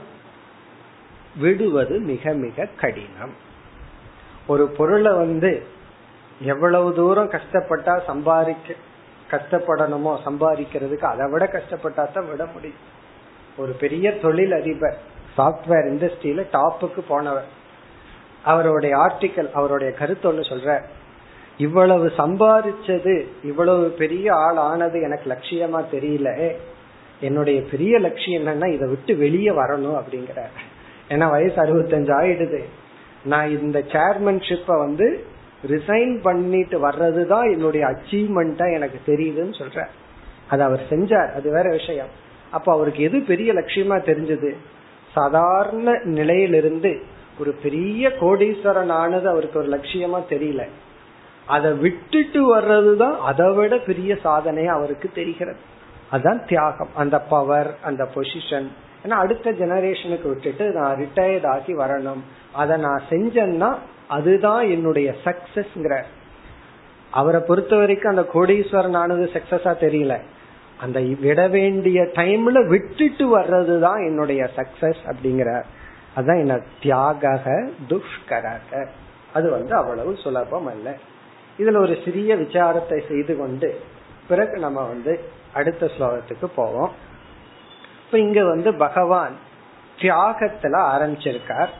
விடுவது மிக மிக கடினம். ஒரு பொருளை வந்து எவ்வளவு தூரம் கஷ்டப்பட்டா கஷ்டப்படணுமோ சம்பாதிக்கிறதுக்கு, அதை விட கஷ்டப்பட்டா தான் விட முடியும். ஒரு பெரிய தொழில் அதிபர், சாப்ட்வேர் இண்டஸ்ட்ரியில டாப்புக்கு போனவர், அவருடைய ஆர்டிக்கல், அவருடைய கருத்து ஒண்ணு சொல்ற, இவ்வளவு சம்பாதிச்சது இவ்வளவு பெரிய ஆள் ஆனது எனக்கு லட்சியமா தெரியல, என்னுடைய பெரிய லட்சியம் என்னன்னா இதை விட்டு வெளியே வரணும் அப்படிங்கிற. ஏன்னா வயசு 65 ஆயிடுது, நான் இந்த சேர்மன்ஷிப்பை வந்து ரிசைன் பண்ணிட்டு வர்றதுதான் என்னுடைய அச்சீவ்மெண்டா எனக்கு தெரியுதுன்னு சொல்ற. அது அவர் செஞ்சார், அது வேற விஷயம். அப்ப அவருக்கு எது பெரிய லட்சியமா தெரிஞ்சது? சாதாரண நிலையிலிருந்து ஒரு பெரிய கோடீஸ்வரன் ஆனது அவருக்கு ஒரு லட்சியமா தெரியல, அதை விட்டுட்டு வர்றதுதான் அதை விட பெரிய சாதனையா அவருக்கு தெரிகிறது. அதுதான் தியாகம், அந்த பவர், அந்த பொசிஷன். ஏன்னா அடுத்த ஜெனரேஷனுக்கு விட்டுட்டு நான் ரிட்டையர்ட் ஆகி வரணும், அதை நான் செஞ்சேன்னா அதுதான் என்னுடைய சக்சஸ்ங்கிற. அவரை பொறுத்த வரைக்கும் அந்த கோடீஸ்வரன் ஆனது சக்சஸா தெரியல, அந்த விட வேண்டிய டைம்ல விட்டுட்டு வர்றது தான் என்னுடைய சக்சஸ் அப்படிங்கிற. அதான் என்ன தியாக துஷ்கராக, அது வந்து அவ்வளவு சுலபம் அல்ல. இதுல ஒரு சிறிய விசாரத்தை செய்து கொண்டு பிறகு நம்ம வந்து அடுத்த ஸ்லோகத்துக்கு போவோம். இப்ப இங்க வந்து பகவான் தியாகத்துல ஆரம்பிச்சிருக்கார்.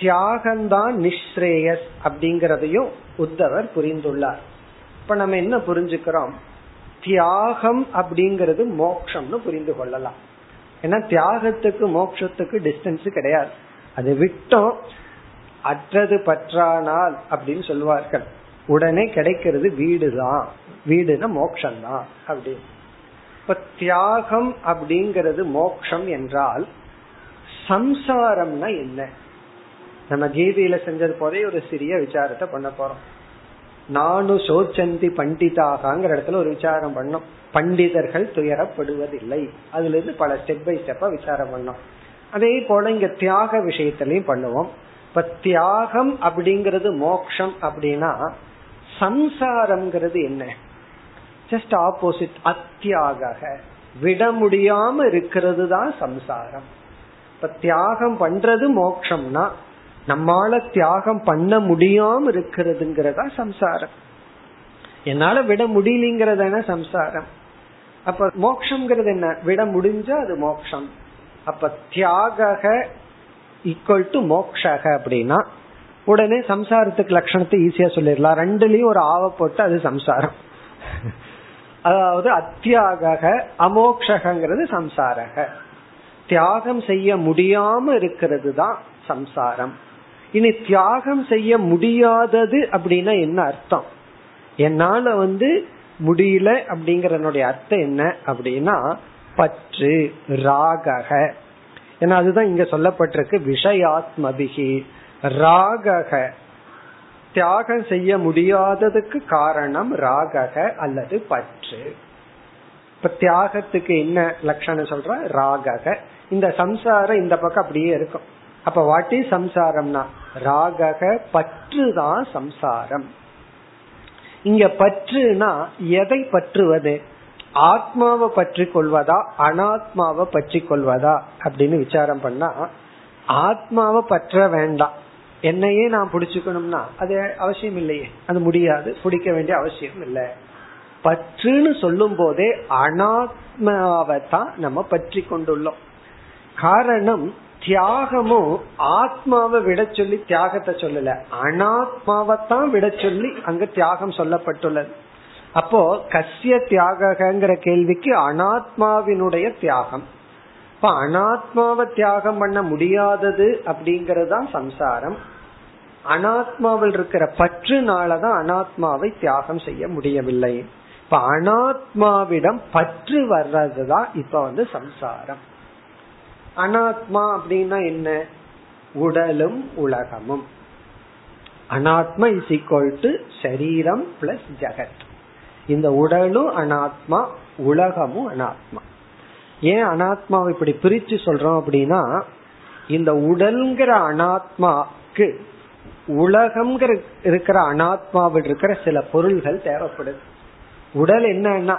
தியாகம்தான் நிஸ்ரேயஸ் அப்படிங்கறதையும் உத்தவர் புரிந்துள்ளார். இப்ப நம்ம என்ன புரிஞ்சுக்கிறோம்? தியாகம் அப்படிங்கறது மோட்சம்னு புரிந்து கொள்ளலாம். ஏன்னா தியாகத்துக்கு மோட்சத்துக்கு டிஸ்டன்ஸ் கிடையாது. அது விட்டோம் அற்றது பற்றானால் அப்படின்னு சொல்வார்கள், உடனே கிடைக்கிறது வீடுதான். வீடுனா மோட்சம்தான் அப்படி. இப்ப தியாகம் அப்படிங்கிறது மோட்சம் என்றால் சம்சாரம்னா என்ன? நம்ம கீதையில செஞ்சது போதே ஒரு சிறிய விசாரத்தை பண்ண போறோம். நானும் சோச்சந்தி பண்டிதாகங்கிற இடத்துல ஒரு விசாரம் பண்ணோம். பண்டிதர்கள் துயரப்படுவதில்லை, அதுல இருந்து பல ஸ்டெப் பை ஸ்டெப்பா விசாரம் பண்ணோம். அதே போல இங்க தியாக விஷயத்திலையும் பண்ணுவோம். இப்ப தியாகம் அப்படிங்கிறது மோட்சம் அப்படின்னா சம்சாரம்ங்கிறது என்ன? ஜஸ்ட் ஆப்போசிட், அத்தியாக, விட முடியாம இருக்கிறது தான் சம்சாரம். இப்ப தியாகம் பண்றது மோட்சம்னா நம்மால தியாகம் பண்ண முடியாம இருக்கிறதுங்கிறதா சம்சாரம். என்னால விட முடியலங்கிறதான சம்சாரம். அப்ப மோட்சம்ங்கிறது என்ன? விட முடிஞ்சா அது மோட்சம். அப்ப தியாக ஈக்குவல் டு மோக்ஷக அப்படின்னா உடனே சம்சாரத்துக்கு லட்சணத்தை ஈஸியா சொல்லிடலாம். ரெண்டுலயும் ஒரு ஆவ போட்டு அது சம்சாரம். அதாவது அத்தியாக அமோக்ஷகங்கிறது சம்சாரக. தியாகம் செய்ய முடியாம இருக்கிறது தான் சம்சாரம். இனி தியாகம் செய்ய முடியாதது அப்படின்னா என்ன அர்த்தம்? என்னால வந்து முடியல அப்படிங்கற அர்த்தம் என்ன அப்படின்னா பற்று, ராகக. ஏன்னா அதுதான் இங்க சொல்லப்பட்டிருக்கு, விஷயாத்மபிகி ராகக. தியாகம் செய்ய முடியாததுக்கு காரணம் ராகக அல்லது பற்று. இப்ப தியாகத்துக்கு என்ன லட்சணம் சொல்ற? ராகக. இந்த சம்சாரம் இந்த பக்கம் அப்படியே இருக்கும். அப்ப வாட்டி சம்சாரம்னா ராகக பற்றுதான் சம்சாரம். இங்க பற்றுனா எதை பற்றுவது, ஆத்மாவை பற்றி கொள்வதா அனாத்மாவை பற்றி கொள்வதா அப்படின்னு விசாரம் பண்ணா ஆத்மாவை பற்ற வேண்டாம், என்னையே நான் பிடிச்சுக்கணும்னா அது அவசியம் இல்லையே, அது முடியாது, பிடிக்க வேண்டிய அவசியம் இல்லை. பற்றுன்னு சொல்லும் போதே அனாத்மாவை தான் நம்ம பற்றி கொண்டுள்ளோம். காரணம் தியாகமும் ஆத்மாவை விட சொல்லி தியாகத்தை சொல்லல, அனாத்மாவத்தான் விட சொல்லி அங்க தியாகம் சொல்லப்பட்டுள்ளது. அப்போ கசிய தியாகங்கிற கேள்விக்கு அனாத்மாவினுடைய தியாகம். இப்ப அனாத்மாவை தியாகம் பண்ண முடியாதது அப்படிங்கறதுதான் சம்சாரம். அனாத்மாவில் இருக்கிற பற்றுனாலதான் அனாத்மாவை தியாகம் செய்ய முடியவில்லை. இப்ப அனாத்மாவிடம் பற்று வர்றதுதான் இப்ப சம்சாரம். அனாத்மா அப்படின்னா என்ன? உடலும் உலகமும். அனாத்மா இஸ் ஈக்வல் டு சரீரம் பிளஸ் ஜகத். இந்த உடலும் அனாத்மா, உலகமும் அனாத்மா. ஏன் அனாத்மாவை இப்படி பிரிச்சு சொல்றோம் அப்படின்னா, இந்த உடல்ங்கிற அனாத்மாக்கு உலகம்ங்கிற இருக்கிற அனாத்மாவில் இருக்கிற சில பொருள்கள் தேவைப்படுது. உடல் என்னன்னா,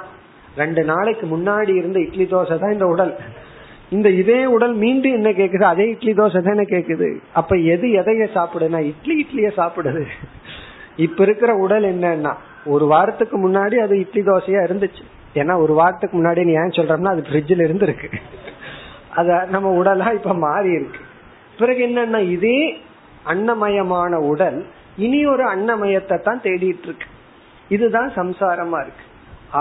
ரெண்டு நாளைக்கு முன்னாடி இருந்த இட்லி தோசை தான் இந்த உடல். இந்த இதே உடல் மீண்டும் என்ன கேக்குது, அதே இட்லி தோசை தானே கேக்குது. அப்ப எது எதைய சாப்பிடுனா இட்லிய சாப்பிடுது. இப்ப இருக்கிற உடல் என்னன்னா, ஒரு வாரத்துக்கு முன்னாடி அது இட்லி தோசையா இருந்துச்சு. ஏன்னா ஒரு வாரத்துக்கு முன்னாடி ஏன் சொல்றோம்னா அது ஃப்ரிட்ஜில் இருந்துருக்கு, அத நம்ம உடலா இப்ப மாறி இருக்கு. பிறகு என்னன்னா, இதே அன்னமயமான உடல் இனி ஒரு அன்னமயத்தை தான் தேடிட்டு இருக்கு. இதுதான் சம்சாரமா இருக்கு.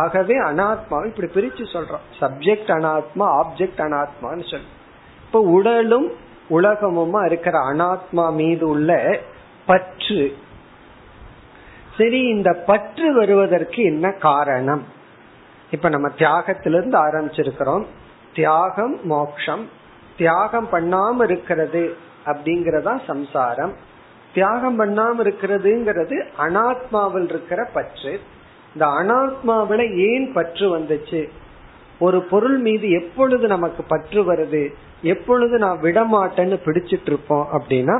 ஆகவே அனாத்மாவை இப்படி பிரிச்சு சொல்றோம், சப்ஜெக்ட் அனாத்மா, ஆப்ஜெக்ட் அனாத்மான்னு சொல்றோம். இப்ப உடலும் உலகமுமா இருக்கிற அனாத்மா மீது உள்ள பற்று. சரி, இந்த பற்று வருவதற்கு என்ன காரணம்? இப்ப நம்ம தியாகத்திலிருந்து ஆரம்பிச்சிருக்கிறோம். தியாகம் மோட்சம். தியாகம் பண்ணாம இருக்கிறது அப்படிங்கறதா சம்சாரம். தியாகம் பண்ணாம இருக்கிறதுங்கிறது அனாத்மாவில் இருக்கிற பற்று. இந்த அனாத்மாவில ஏன் பற்று வந்துச்சு? ஒரு பொருள் மீது எப்பொழுது நமக்கு பற்று வருது, எப்பொழுது நான் விடமாட்டேன்னு பிடிச்சிட்டு இருப்போம் அப்படின்னா,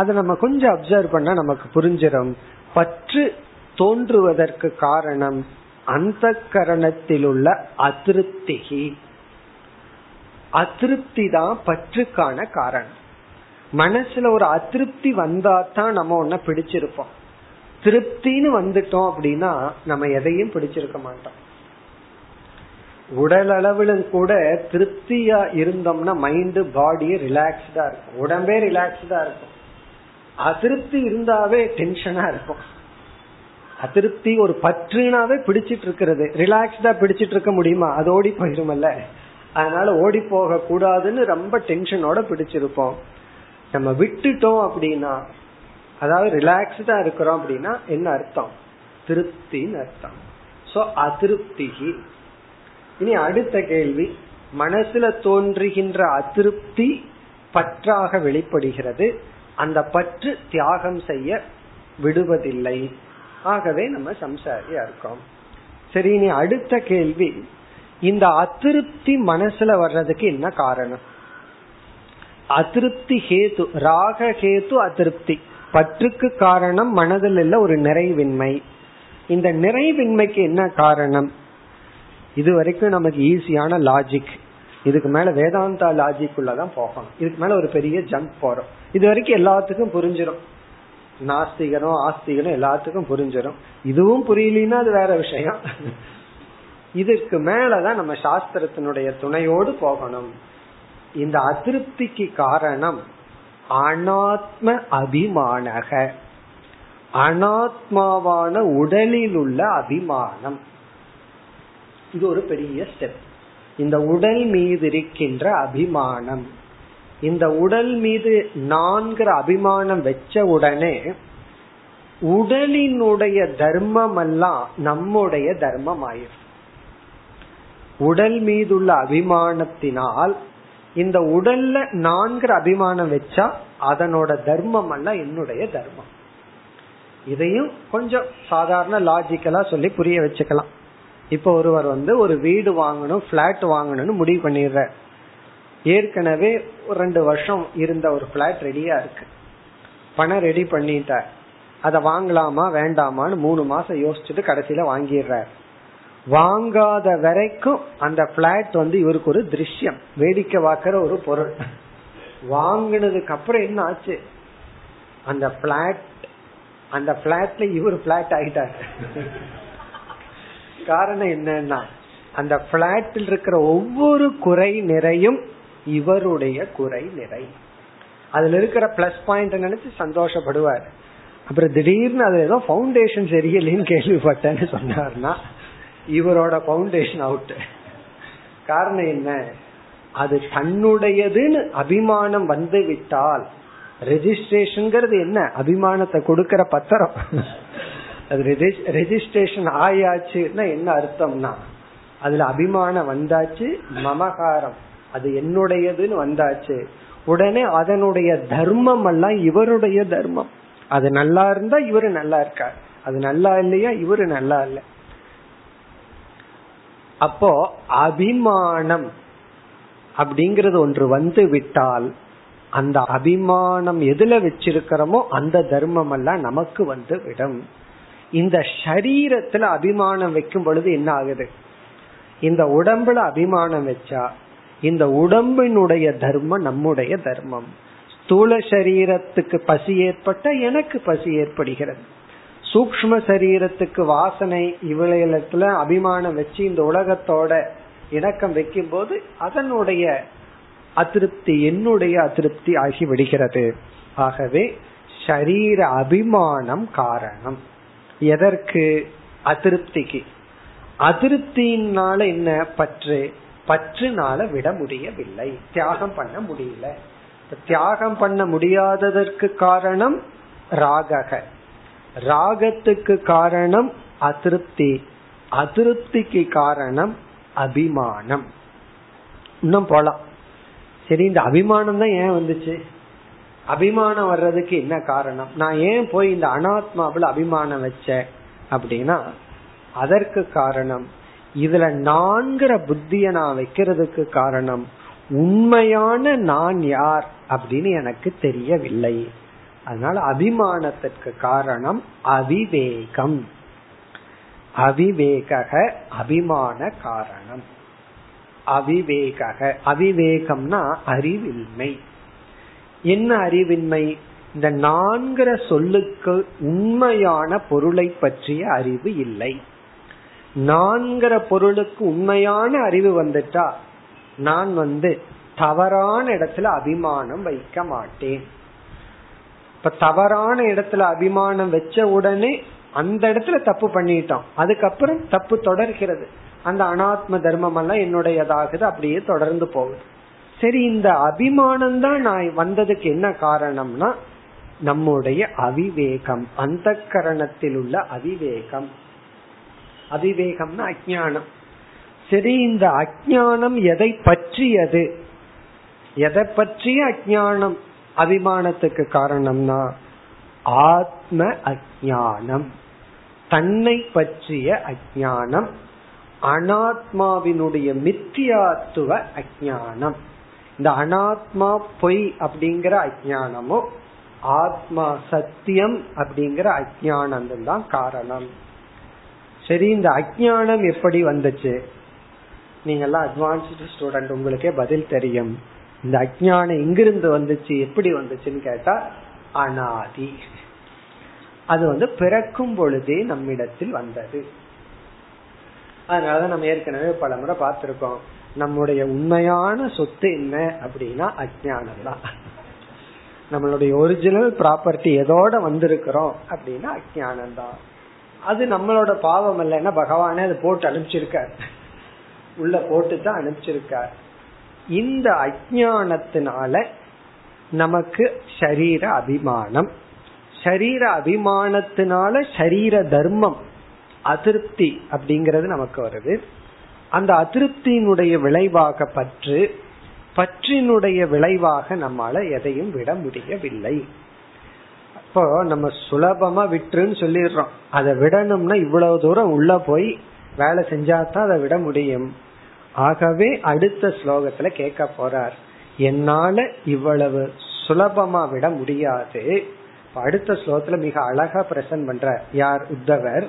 அதை நம்ம கொஞ்சம் அப்சர்வ் பண்ண நமக்கு புரிஞ்சிடும். பற்று தோன்றுவதற்கு காரணம் அந்தகரணத்தில் உள்ள அதிருப்தி. அதிருப்தி தான் பற்றுக்கான காரணம். மனசுல ஒரு அதிருப்தி வந்தா தான் நம்ம ஒன்ன பிடிச்சிருப்போம். திருப்தின்னு வந்துட்டோம் அப்படின்னா நம்ம எதையும் பிடிச்சிருக்க மாட்டோம். உடல் அளவிலும் கூட திருப்தியா இருந்தோம்னா மைண்டு பாடியே ரிலாக்ஸ்டா இருக்கும், உடம்பே ரிலாக்ஸ்டா இருக்கும். அதிருப்தி இருந்தாவே டென்ஷனா இருக்கும். அதிருப்தி ஒரு பற்றுனாவே பிடிச்சிட்டு இருக்கிறது. ரிலாக்ஸ்டா பிடிச்சிட்டு இருக்க முடியுமா? அது ஓடி போயிருமல்ல. அதனால ஓடி போக கூடாதுன்னு ரொம்ப டென்ஷனோட பிடிச்சிருப்போம். நம்ம விட்டுட்டோம் அப்படின்னா, அதாவது ரிலாக்ஸ்டா இருக்கிறோம் அப்படின்னா என்ன அர்த்தம்? திருப்தின்னு அர்த்தம். சோ அதிருப்தி. இனி அடுத்த கேள்வி, மனசுல தோன்றுகின்ற அதிருப்தி பற்றாக வெளிப்படுகிறது. அந்த பற்று தியாகம் செய்ய விடுவதில்லை. ஆகவே நம்ம சம்சாரியா இருக்கோம். சரி, இனி அடுத்த கேள்வி, இந்த அதிருப்தி மனசுல வர்றதுக்கு என்ன காரணம்? அதிருப்தி ஹேது, ராக ஹேது அதிருப்தி. பற்றுக்கு காரணம் மனதில் உள்ள ஒரு நிறைவின்மை. இந்த நிறைவின்மைக்கு என்ன காரணம்? இது வரைக்கும் நமக்கு ஈஸியான லாஜிக். இதுக்கு மேல வேதாந்தா லாஜிக் உள்ளதான் போகணும். இதுக்கு மேல ஒரு பெரிய ஜம்ப் போறோம். இது வரைக்கும் எல்லாத்துக்கும் புரிஞ்சிடும், நாஸ்திகரும் ஆஸ்திகரும் எல்லாத்துக்கும் புரிஞ்சிடும். இதுவும் புரியலன்னா அது வேற விஷயம். இதற்கு மேலதான் நம்ம சாஸ்திரத்தினுடைய துணையோடு போகணும். இந்த அதிருப்திக்கு காரணம் அனாத்ம அபிமானக, அனாத்மாவான உடலில் உள்ள அபிமானம். இது ஒரு பெரிய ஸ்டெப். இந்த உடல் மீது இருக்கின்ற அபிமானம், இந்த உடல் மீது நான்கிற அபிமானம் வச்ச உடனே உடலினுடைய தர்மம் எல்லாம் நம்முடைய தர்மம் ஆயிடும். உடல் மீதுள்ள அபிமானத்தினால் இந்த உடல்ல நான்கிற அபிமானம் வச்சா அதனோட தர்மம் அல்ல என்னுடைய தர்மம். இதையும் கொஞ்சம் சாதாரண லாஜிக்கலா சொல்லி புரிய வச்சுக்கலாம். இப்ப ஒருவர் ஒரு வீடு வாங்கணும், பிளாட் வாங்கணும்னு முடிவு பண்ணிடுற. ஏற்கனவே ஒரு 2 வருஷம் இருந்த ஒரு பிளாட் ரெடியா இருக்கு, பணம் ரெடி பண்ணிட்டார். அதை வாங்கலாமா வேண்டாமான்னு 3 மாசம் யோசிச்சுட்டு கடைசியில வாங்கிடுறாரு. வாங்காத வரைக்கும் அந்த பிளாட் வந்து இவருக்கு ஒரு திருஷ்யம், வேடிக்கை பார்க்கிற ஒரு பொருள். வாங்கினதுக்கு அப்புறம் என்ன ஆச்சு, அந்த பிளாட், அந்த பிளாட்ல இவர் பிளாட் ஆகிட்டார். காரணம் என்னன்னா அந்த பிளாட்டில் இருக்கிற ஒவ்வொரு குறை நிறையும் இவருடைய குறை நிறை. அதுல இருக்கிற பிளஸ் பாயிண்ட் நினைச்சு சந்தோஷப்படுவார். அப்புறம் திடீர்னு அது ஏதோ பவுண்டேஷன் சரியில்லைன்னு கேள்விப்பட்டேன்னு சொன்னார்னா இவரோட பவுண்டேஷன் அவுட். காரணம் என்ன, அது தன்னுடையதுன்னு அபிமானம் வந்து விட்டால், ரெஜிஸ்ட்ரேஷன் என்ன, அபிமானத்தை கொடுக்கற பத்திரம், ரெஜிஸ்ட்ரேஷன் ஆயாச்சுன்னா என்ன அர்த்தம்னா அதுல அபிமானம் வந்தாச்சு, மமகாரம் அது என்னுடையதுன்னு வந்தாச்சு. உடனே அதனுடைய தர்மம் எல்லாம் இவருடைய தர்மம், அது நல்லா இருந்தா இவரு நல்லா இருக்கார், அது நல்லா இல்லையா இவரு நல்லா இல்ல. அப்போ அபிமானம் அப்படிங்கறது ஒன்று வந்து விட்டால் அந்த அபிமானம் எதுல வச்சிருக்கிறோமோ அந்த தர்மம் எல்லாம் நமக்கு வந்து விடும். இந்த சரீரத்துல அபிமானம் வைக்கும் பொழுது என்ன ஆகுது, இந்த உடம்புல அபிமானம் வச்சா இந்த உடம்பினுடைய தர்மம் நம்முடைய தர்மம். ஸ்தூல சரீரத்துக்கு பசி ஏற்பட்ட எனக்கு பசி ஏற்படுகிறது, சூக்ஷ்ம சரீரத்துக்கு வாசனை இவளையில அபிமானம் வச்சு இந்த உலகத்தோட இணக்கம் வைக்கும் போது அதனுடைய அதிருப்தி என்னுடைய அதிருப்தி ஆகி விடுகிறது. ஆகவே சரீர அபிமானம் காரணம் எதற்கு, அதிருப்திக்கு. அதிருப்தியினால என்ன, பற்று, பற்றுனால விட முடியவில்லை, தியாகம் பண்ண முடியல. தியாகம் பண்ண முடியாததற்கு காரணம் ராகக, ராகத்துக்கு காரணம் அதிருப்தி, அதிருப்திக்கு காரணம் அபிமானம். இன்னும் போலாம், சரி இந்த அபிமானம் தான் ஏன் வந்துச்சு, அபிமானம் வர்றதுக்கு என்ன காரணம், நான் ஏன் போய் இந்த அனாத்மாவில் அபிமானம் வச்சேன் அப்படின்னா அதற்கு காரணம் இதுல நான்கிற புத்திய நான் வைக்கிறதுக்கு காரணம் உண்மையான நான் யார் அப்படின்னு எனக்கு தெரியவில்லை. அதனால அபிமானத்திற்கு காரணம் அவிவேகம், அவிவேக அபிமான காரணம். அவிவேக, அவிவேகம்னா அறிவின்மை. என்ன அறிவின்மை, இந்த நான்கிற சொல்லுக்கு உண்மையான பொருளை பற்றிய அறிவு இல்லை. நான்கிற பொருளுக்கு உண்மையான அறிவு வந்துட்டா நான் வந்து தவறான இடத்துல அபிமானம் வைக்க மாட்டேன். இப்ப தவறான இடத்துல அபிமானம் வச்ச உடனே அந்த இடத்துல தப்பு பண்ணிட்டோம், அதுக்கப்புறம் தப்பு தொடர்கிறது, அந்த அனாத்ம தர்மம் எல்லாம் என்னுடையதாகுது, அப்படியே தொடர்ந்து போகுது. சரி இந்த அபிமானம் தான் நான் வந்ததுக்கு என்ன காரணம்னா நம்முடைய அவிவேகம், அந்த கரணத்தில் உள்ள அவிவேகம். அவிவேகம்னா அஜ்ஞானம். சரி இந்த அஜ்ஞானம் எதை பற்றியது, எதை பற்றிய அஜ்ஞானம் அபிமானத்துக்கு காரணம்னா ஆத்ம அஜ்ஞானம், தன்னை பற்றிய அஜ்ஞானம், அனாத்மாவினுடைய மித்தியாத்துவ அஜ்ஞானம். இந்த அனாத்மா பொய் அப்படிங்கிற அஜ்ஞானமும் ஆத்மா சத்தியம் அப்படிங்கிற அஜ்ஞானம் தான் காரணம். சரி இந்த அஜ்ஞானம் எப்படி வந்துச்சு, நீங்கெல்லாம் அட்வான்ஸ்டு ஸ்டூடெண்ட் உங்களுக்கே பதில் தெரியும். இந்த அஜ்ஞானம் எங்கிருந்து வந்துச்சு எப்படி வந்துச்சுன்னு கேட்டா அனாதி, அது வந்து பிறக்கும் பொழுதே நம்மிடத்தில் வந்தது. அதனாலதான் நம்ம ஏற்கனவே பல முறை பார்த்திருக்கோம், நம்முடைய உண்மையான சொத்து என்ன அப்படின்னா அஜ்ஞானம் தான். நம்மளுடைய ஒரிஜினல் ப்ராப்பர்ட்டி எதோட வந்திருக்கிறோம் அப்படின்னா அஜ்ஞானம் தான். அது நம்மளோட பாவம் இல்லைன்னா பகவானே அதை போட்டு அனுப்பிச்சிருக்காரு, உள்ள போட்டு தான் அனுப்பிச்சிருக்காரு. இந்த அஜ்ஞானத்தினால நமக்கு சரீர அபிமானம், சரீர அபிமானத்தினால சரீர தர்மம் அதிருப்தி அப்படிங்கிறது நமக்கு வருது. அந்த அதிருப்தியினுடைய விளைவாக பற்று, பற்றினுடைய விளைவாக நம்மால எதையும் விட முடியவில்லை. அப்போ நம்ம சுலபமா விட்டுன்னு சொல்லிடுறோம், அதை விடணும்னா இவ்வளவு தூரம் உள்ள போய் வேலை செஞ்சாதான் அதை விட முடியும். ஆகவே அடுத்த ஸ்லோகத்துல கேட்க போறார், என்னால இவ்வளவு சுலபமா விட முடியாது, அடுத்த ஸ்லோகத்துல மிக அழகா பிரசன்ட் பண்ற யார் உத்தவர்,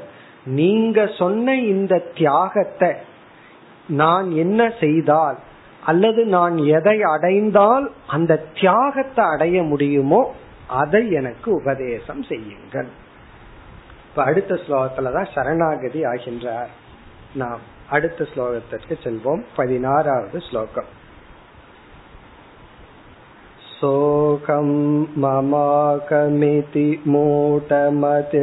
நீங்க சொன்ன இந்த தியாகத்தை நான் என்ன செய்தால் அல்லது நான் எதை அடைந்தால் அந்த தியாகத்தை அடைய முடியுமோ அதை எனக்கு உபதேசம் செய்யுங்கள். இப்ப அடுத்த ஸ்லோகத்துலதான் சரணாகதி ஆகின்றார். நாம் அடுத்த ஸ்லோகத்திற்கு செல்வோம். 16வது ஸ்லோகம். சோகம் மமாகமிதி மூடமதிர்விகாடக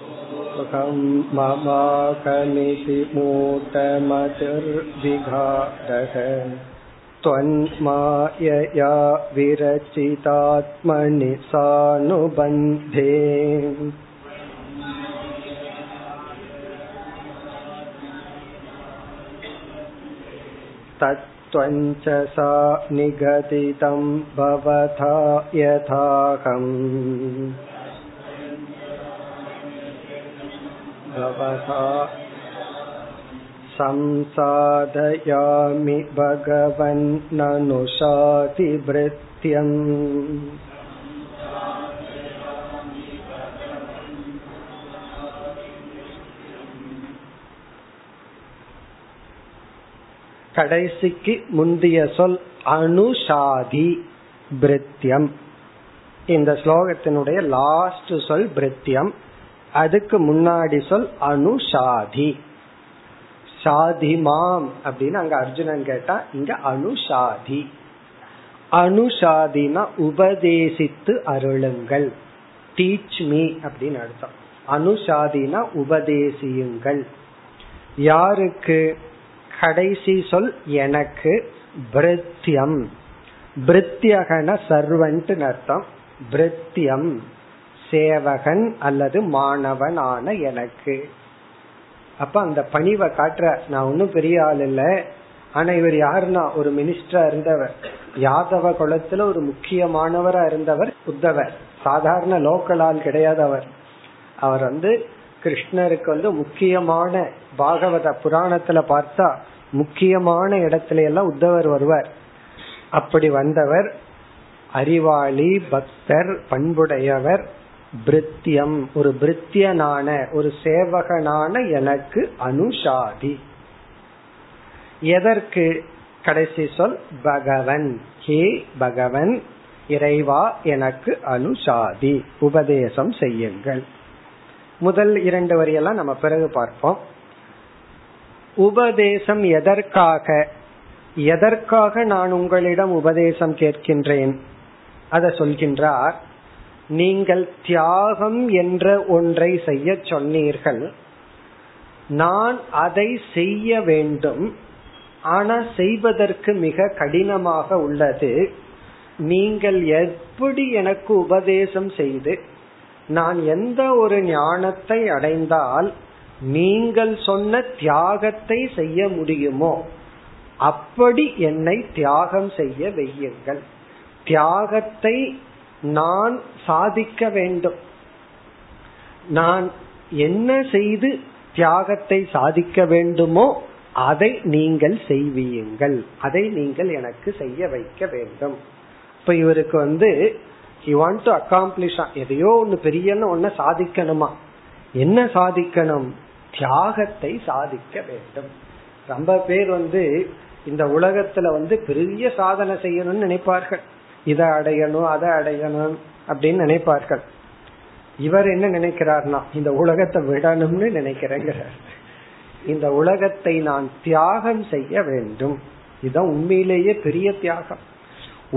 சோகம் மமாகமிதி மூடமதிர்விகாடக த்வன்மாயயா விரச்சிதாத்மனி சானுபந்தே. தத் த்வஞ்சசா நிகதிதம் பவதா யதாகம் பவதா சம்சாதயாமி பகவன் நனுஷாதி வ்ருத்யம். கடைசிக்கு முந்திய சொல் அனுஷாதி பிரித்யம். இந்த ஸ்லோகத்தினுடைய லாஸ்ட் சொல் பிரித்யம், அதுக்கு முன்னாடி சொல் அனுஷாதி. சாதி மாம் அப்படின்னு அங்க அர்ஜுனன் கேட்டா இங்க அனுஷாதி. அனுஷாதினா உபதேசித்து அருளுங்கள், டீச் மீ அப்படின்னு அர்த்தம். அனுஷாதினா உபதேசியுங்கள். யாருக்கு? கடைசி சொல் எனக்கு. பிரித்யம், பிரித்யகன சர்வன்ட் அர்த்தம். பிரித்யம் சேவகன் அல்லது மாணவன் ஆன எனக்கு. அப்ப அந்த பணிவை காட்டுற, நான் ஒன்னும் பெரிய ஆள் இல்ல, ஆனா இவர் யாருன்னா ஒரு மினிஸ்டரா இருந்தவர், யாதவ குலத்துல ஒரு முக்கியமானவரா இருந்தவர் உத்தவர். சாதாரண லோக்கல் ஆள் கிடையாது அவர். அவர் வந்து கிருஷ்ணருக்கு வந்து முக்கியமான பாகவத புராணத்துல பார்த்தா முக்கியமான இடத்துல எல்லாம் உத்தவர் வருவார். அப்படி வந்தவர் அறிவாளி, பக்தர், பண்புடையவர். பிரித்யம் ஒரு பிரித்யனான ஒரு சேவகனான எனக்கு அனுஷாதி. எதற்கு? கடைசி சொல் பகவன். ஹே பகவன், இறைவா, எனக்கு அனுஷாதி உபதேசம் செய்யுங்கள். முதல் இரண்டு வரியெல்லாம் நம்ம பிறகு பார்ப்போம். உபதேசம் எதற்காக, எதற்காக நான் உங்களிடம் உபதேசம் கேட்கின்றேன் அத சொல்கின்றார். நீங்கள் தியாகம் என்ற ஒன்றை செய்ய சொன்னீர்கள், நான் அதை செய்ய வேண்டும், ஆனால் செய்வதற்கு மிக கடினமாக உள்ளது. நீங்கள் எப்படி எனக்கு உபதேசம் செய்து நான் எந்த ஒரு ஞானத்தை அடைந்தால் நீங்கள் சொன்ன தியாகத்தை செய்ய முடியுமோ அப்படி என்னை தியாகம் செய்ய வையுங்கள். தியாகத்தை நான் சாதிக்க வேண்டும், நான் என்ன செய்து தியாகத்தை சாதிக்க வேண்டுமோ அதை நீங்கள் செய்வீங்கள், அதை நீங்கள் எனக்கு செய்ய வைக்க வேண்டும். இப்ப இவருக்கு வந்து he want to accomplish எதையோ ஒன்னு பெரிய ஒன்ன சாதிக்கணுமா? என்ன சாதிக்கணும்? தியாகத்தை சாதிக்க வேண்டும். ரொம்ப பேர் வந்து இந்த உலகத்துல வந்து பெரிய சாதனை செய்யணும்னு நினைப்பார்கள், இதை அடையணும் அதை அடையணும் அப்படின்னு நினைப்பார்கள். இவர் என்ன நினைக்கிறார்னா இந்த உலகத்தை விடணும்னு நினைக்கிறேங்கிறார். இந்த உலகத்தை நான் தியாகம் செய்ய வேண்டும். இதுதான் உண்மையிலேயே பெரிய தியாகம்.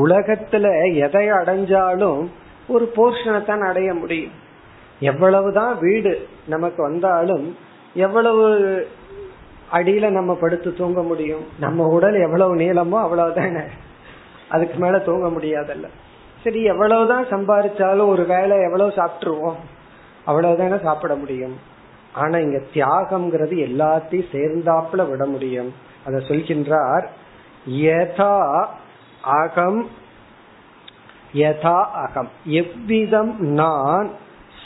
உலகத்துல எதை அடைஞ்சாலும் ஒரு போர்ஷனை தான் அடைய முடியும். எவ்வளவுதான் வீடு நமக்கு வந்தாலும் எவ்வளவு அடியில நம்ம படுத்து தூங்க முடியும்? நம்ம உடல் எவ்வளவு நீளமோ அவ்வளவுதானே, அதுக்கு மேல தூங்க முடியாதல்ல. சரி, எவ்வளவுதான் சம்பாதிச்சாலும் ஒரு வேளை எவ்வளவு சாப்பிட்டுருவோம், அவ்வளவுதானே சாப்பிட முடியும். ஆனா இங்க தியாகம்ங்கிறது எல்லாத்தையும் சேர்ந்தாப்புல விட முடியும். அதை சொல்கின்றார். யதா அகம், யதா அகம் எவ்விதம் நான்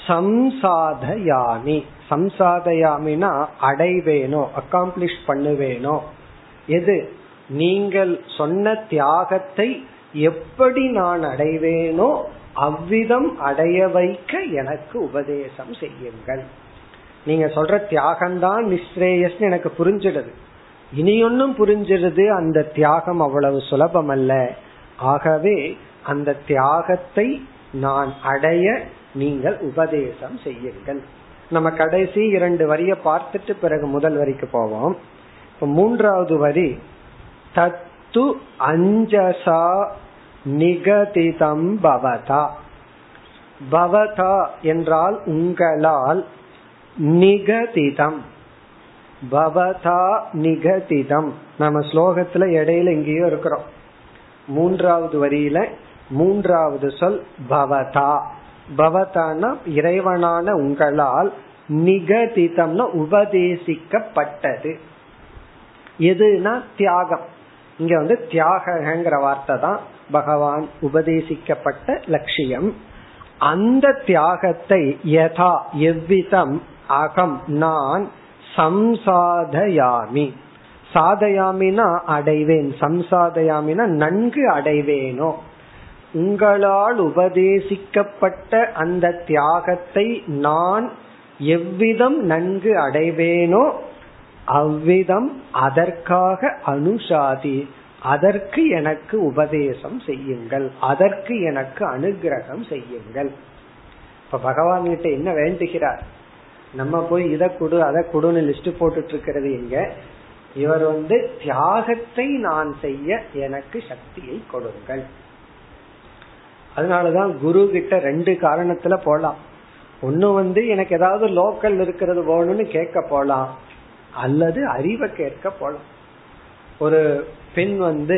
சம்சாதயாமி, சம்சாதயாமினா அடைவேனோ, அக்காம்ப்ளிஷ் பண்ணுவேனோ, எது நீங்கள் சொன்ன தியாகத்தை எப்படி நான் அடைவேனோ அவ்விதம் அடைய வைக்க எனக்கு உபதேசம் செய்யுங்கள். நீங்க சொல்ற தியாகம்தான் நிஸ்ரேயஸ் எனக்கு புரிஞ்சிடுது. இனி ஒன்னும் புரிஞ்சிடுது, அந்த தியாகம் அவ்வளவு சுலபம் அல்ல. ஆகவே அந்த தியாகத்தை நான் அடைய நீங்கள் உபதேசம் செய்யுங்கள். நம்ம கடைசி இரண்டு வரிய பார்த்துட்டு பிறகு முதல் வரிக்கு போவோம். இப்ப மூன்றாவது வரி, தத்து அஞ்சசா நிகதிதம் பவதா. பவதா என்றால் உங்களால், நிகதிதம் பவதா நிகதிதம். நம்ம ஸ்லோகத்துல இடையில எங்கேயோ இருக்கிறோம். மூன்றாவது வரியில மூன்றாவது சொல் பவதா. பவதானா இறைவனான உங்களால், நிகதிதம்னா உபதேசிக்கப்பட்டது. எதுனா தியாகம். இங்க வந்து தியாகங்கிற வார்த்தை தான் பகவான் உபதேசிக்கப்பட்ட லட்சியம். அந்த தியாகத்தை யதா எவ்விதம் அகம் நான் சம்சாதயாமி. சாதயாமினா அடைவேன், சம்சாதயாமினா நன்கு அடைவேனோ. உங்களால் உபதேசிக்கப்பட்ட அந்த தியாகத்தை நான் எவ்விதம் நன்கு அடைவேனோ அவ்விதம் அதற்காக அனுசாதி, அதற்கு எனக்கு உபதேசம் செய்யுங்கள், அதற்கு எனக்கு அனுகிரகம் செய்யுங்கள். இப்ப பகவான் கிட்ட என்ன வேண்டுகிறார்? நம்ம போய் இதை கொடு அதை கொடுன்னு லிஸ்ட் போட்டுட்டு இருக்கிறது எங்க? இவர் வந்து தியாகத்தை நான் செய்ய எனக்கு சக்தியை கொடுங்கள். அதனாலதான் குரு கிட்ட ரெண்டு காரணத்துல போலாம். ஒன்னு வந்து எனக்கு ஏதாவது லோக்கல் இருக்கிறது வேணும்னு கேட்க போலாம், அல்லது அறிவை கேட்க போலாம். ஒரு பெண் வந்து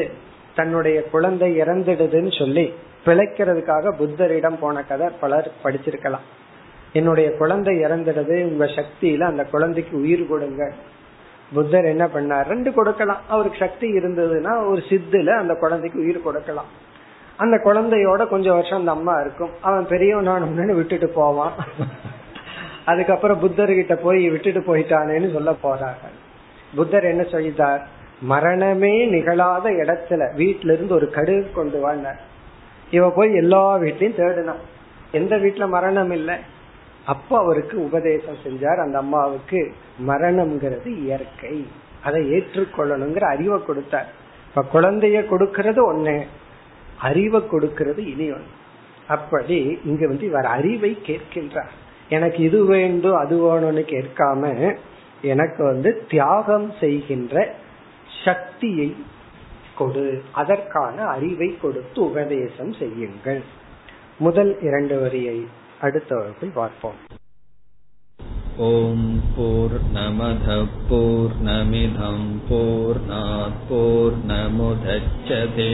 தன்னுடைய குழந்தை இறந்துடுதுன்னு சொல்லி பிழைக்கிறதுக்காக புத்தரிடம் போன கதை பலர் படிச்சிருக்கலாம். என்னுடைய குழந்தை இறந்துடுது, உங்க சக்தியில அந்த குழந்தைக்கு உயிர் கொடுங்க. புத்தர் என்ன பண்ணார்? ரெண்டு கொடுக்கலாம். அவருக்கு சக்தி இருந்ததுன்னா ஒரு சித்துல அந்த குழந்தைக்கு உயிர் கொடுக்கலாம். அந்த குழந்தையோட கொஞ்சம் வருஷம் அந்த அம்மா இருக்கும். அவன் பெரியவனானு விட்டுட்டு போவான். அதுக்கப்புறம் புத்தர்கிட்ட போய் விட்டுட்டு போயிட்டானேன்னு சொல்ல போறாங்க. புத்தர் என்ன செய்தார்? மரணமே நிகழாத இடத்துல வீட்டுல இருந்து ஒரு கடுகு கொண்டு வாழ்ந்தார். இவ போய் எல்லா வீட்லயும் தேடினான், எந்த வீட்டுல மரணம் இல்லை. அப்ப அவருக்கு உபதேசம் செஞ்சார். அந்த அம்மாவுக்கு மரணம்ங்கிறது இயற்கை, அதை ஏற்றுக்கொள்ளணுங்கிற அறிவை கொடுத்தார். இப்ப குழந்தைய கொடுக்கறது ஒண்ணு, அறிவை கொடுக்கிறது இனி ஒண்ணு. அப்படி இங்க வந்து இவர் அறிவை கேட்கின்றார். எனக்கு இது வேண்டும் அது வேணும்னு கேட்காம எனக்கு வந்து தியாகம் செய்கின்ற சக்தியை கொடு, அதற்கான அறிவை கொடுத்து உபதேசம் செய்யுங்கள். முதல் இரண்டு வரியை அடுத்த வகுப்பில் பார்ப்போம். ஓம் பூர்ணமத பூர்ணமிதம் பூர்ணாத் பூர்ணமுதச்யதே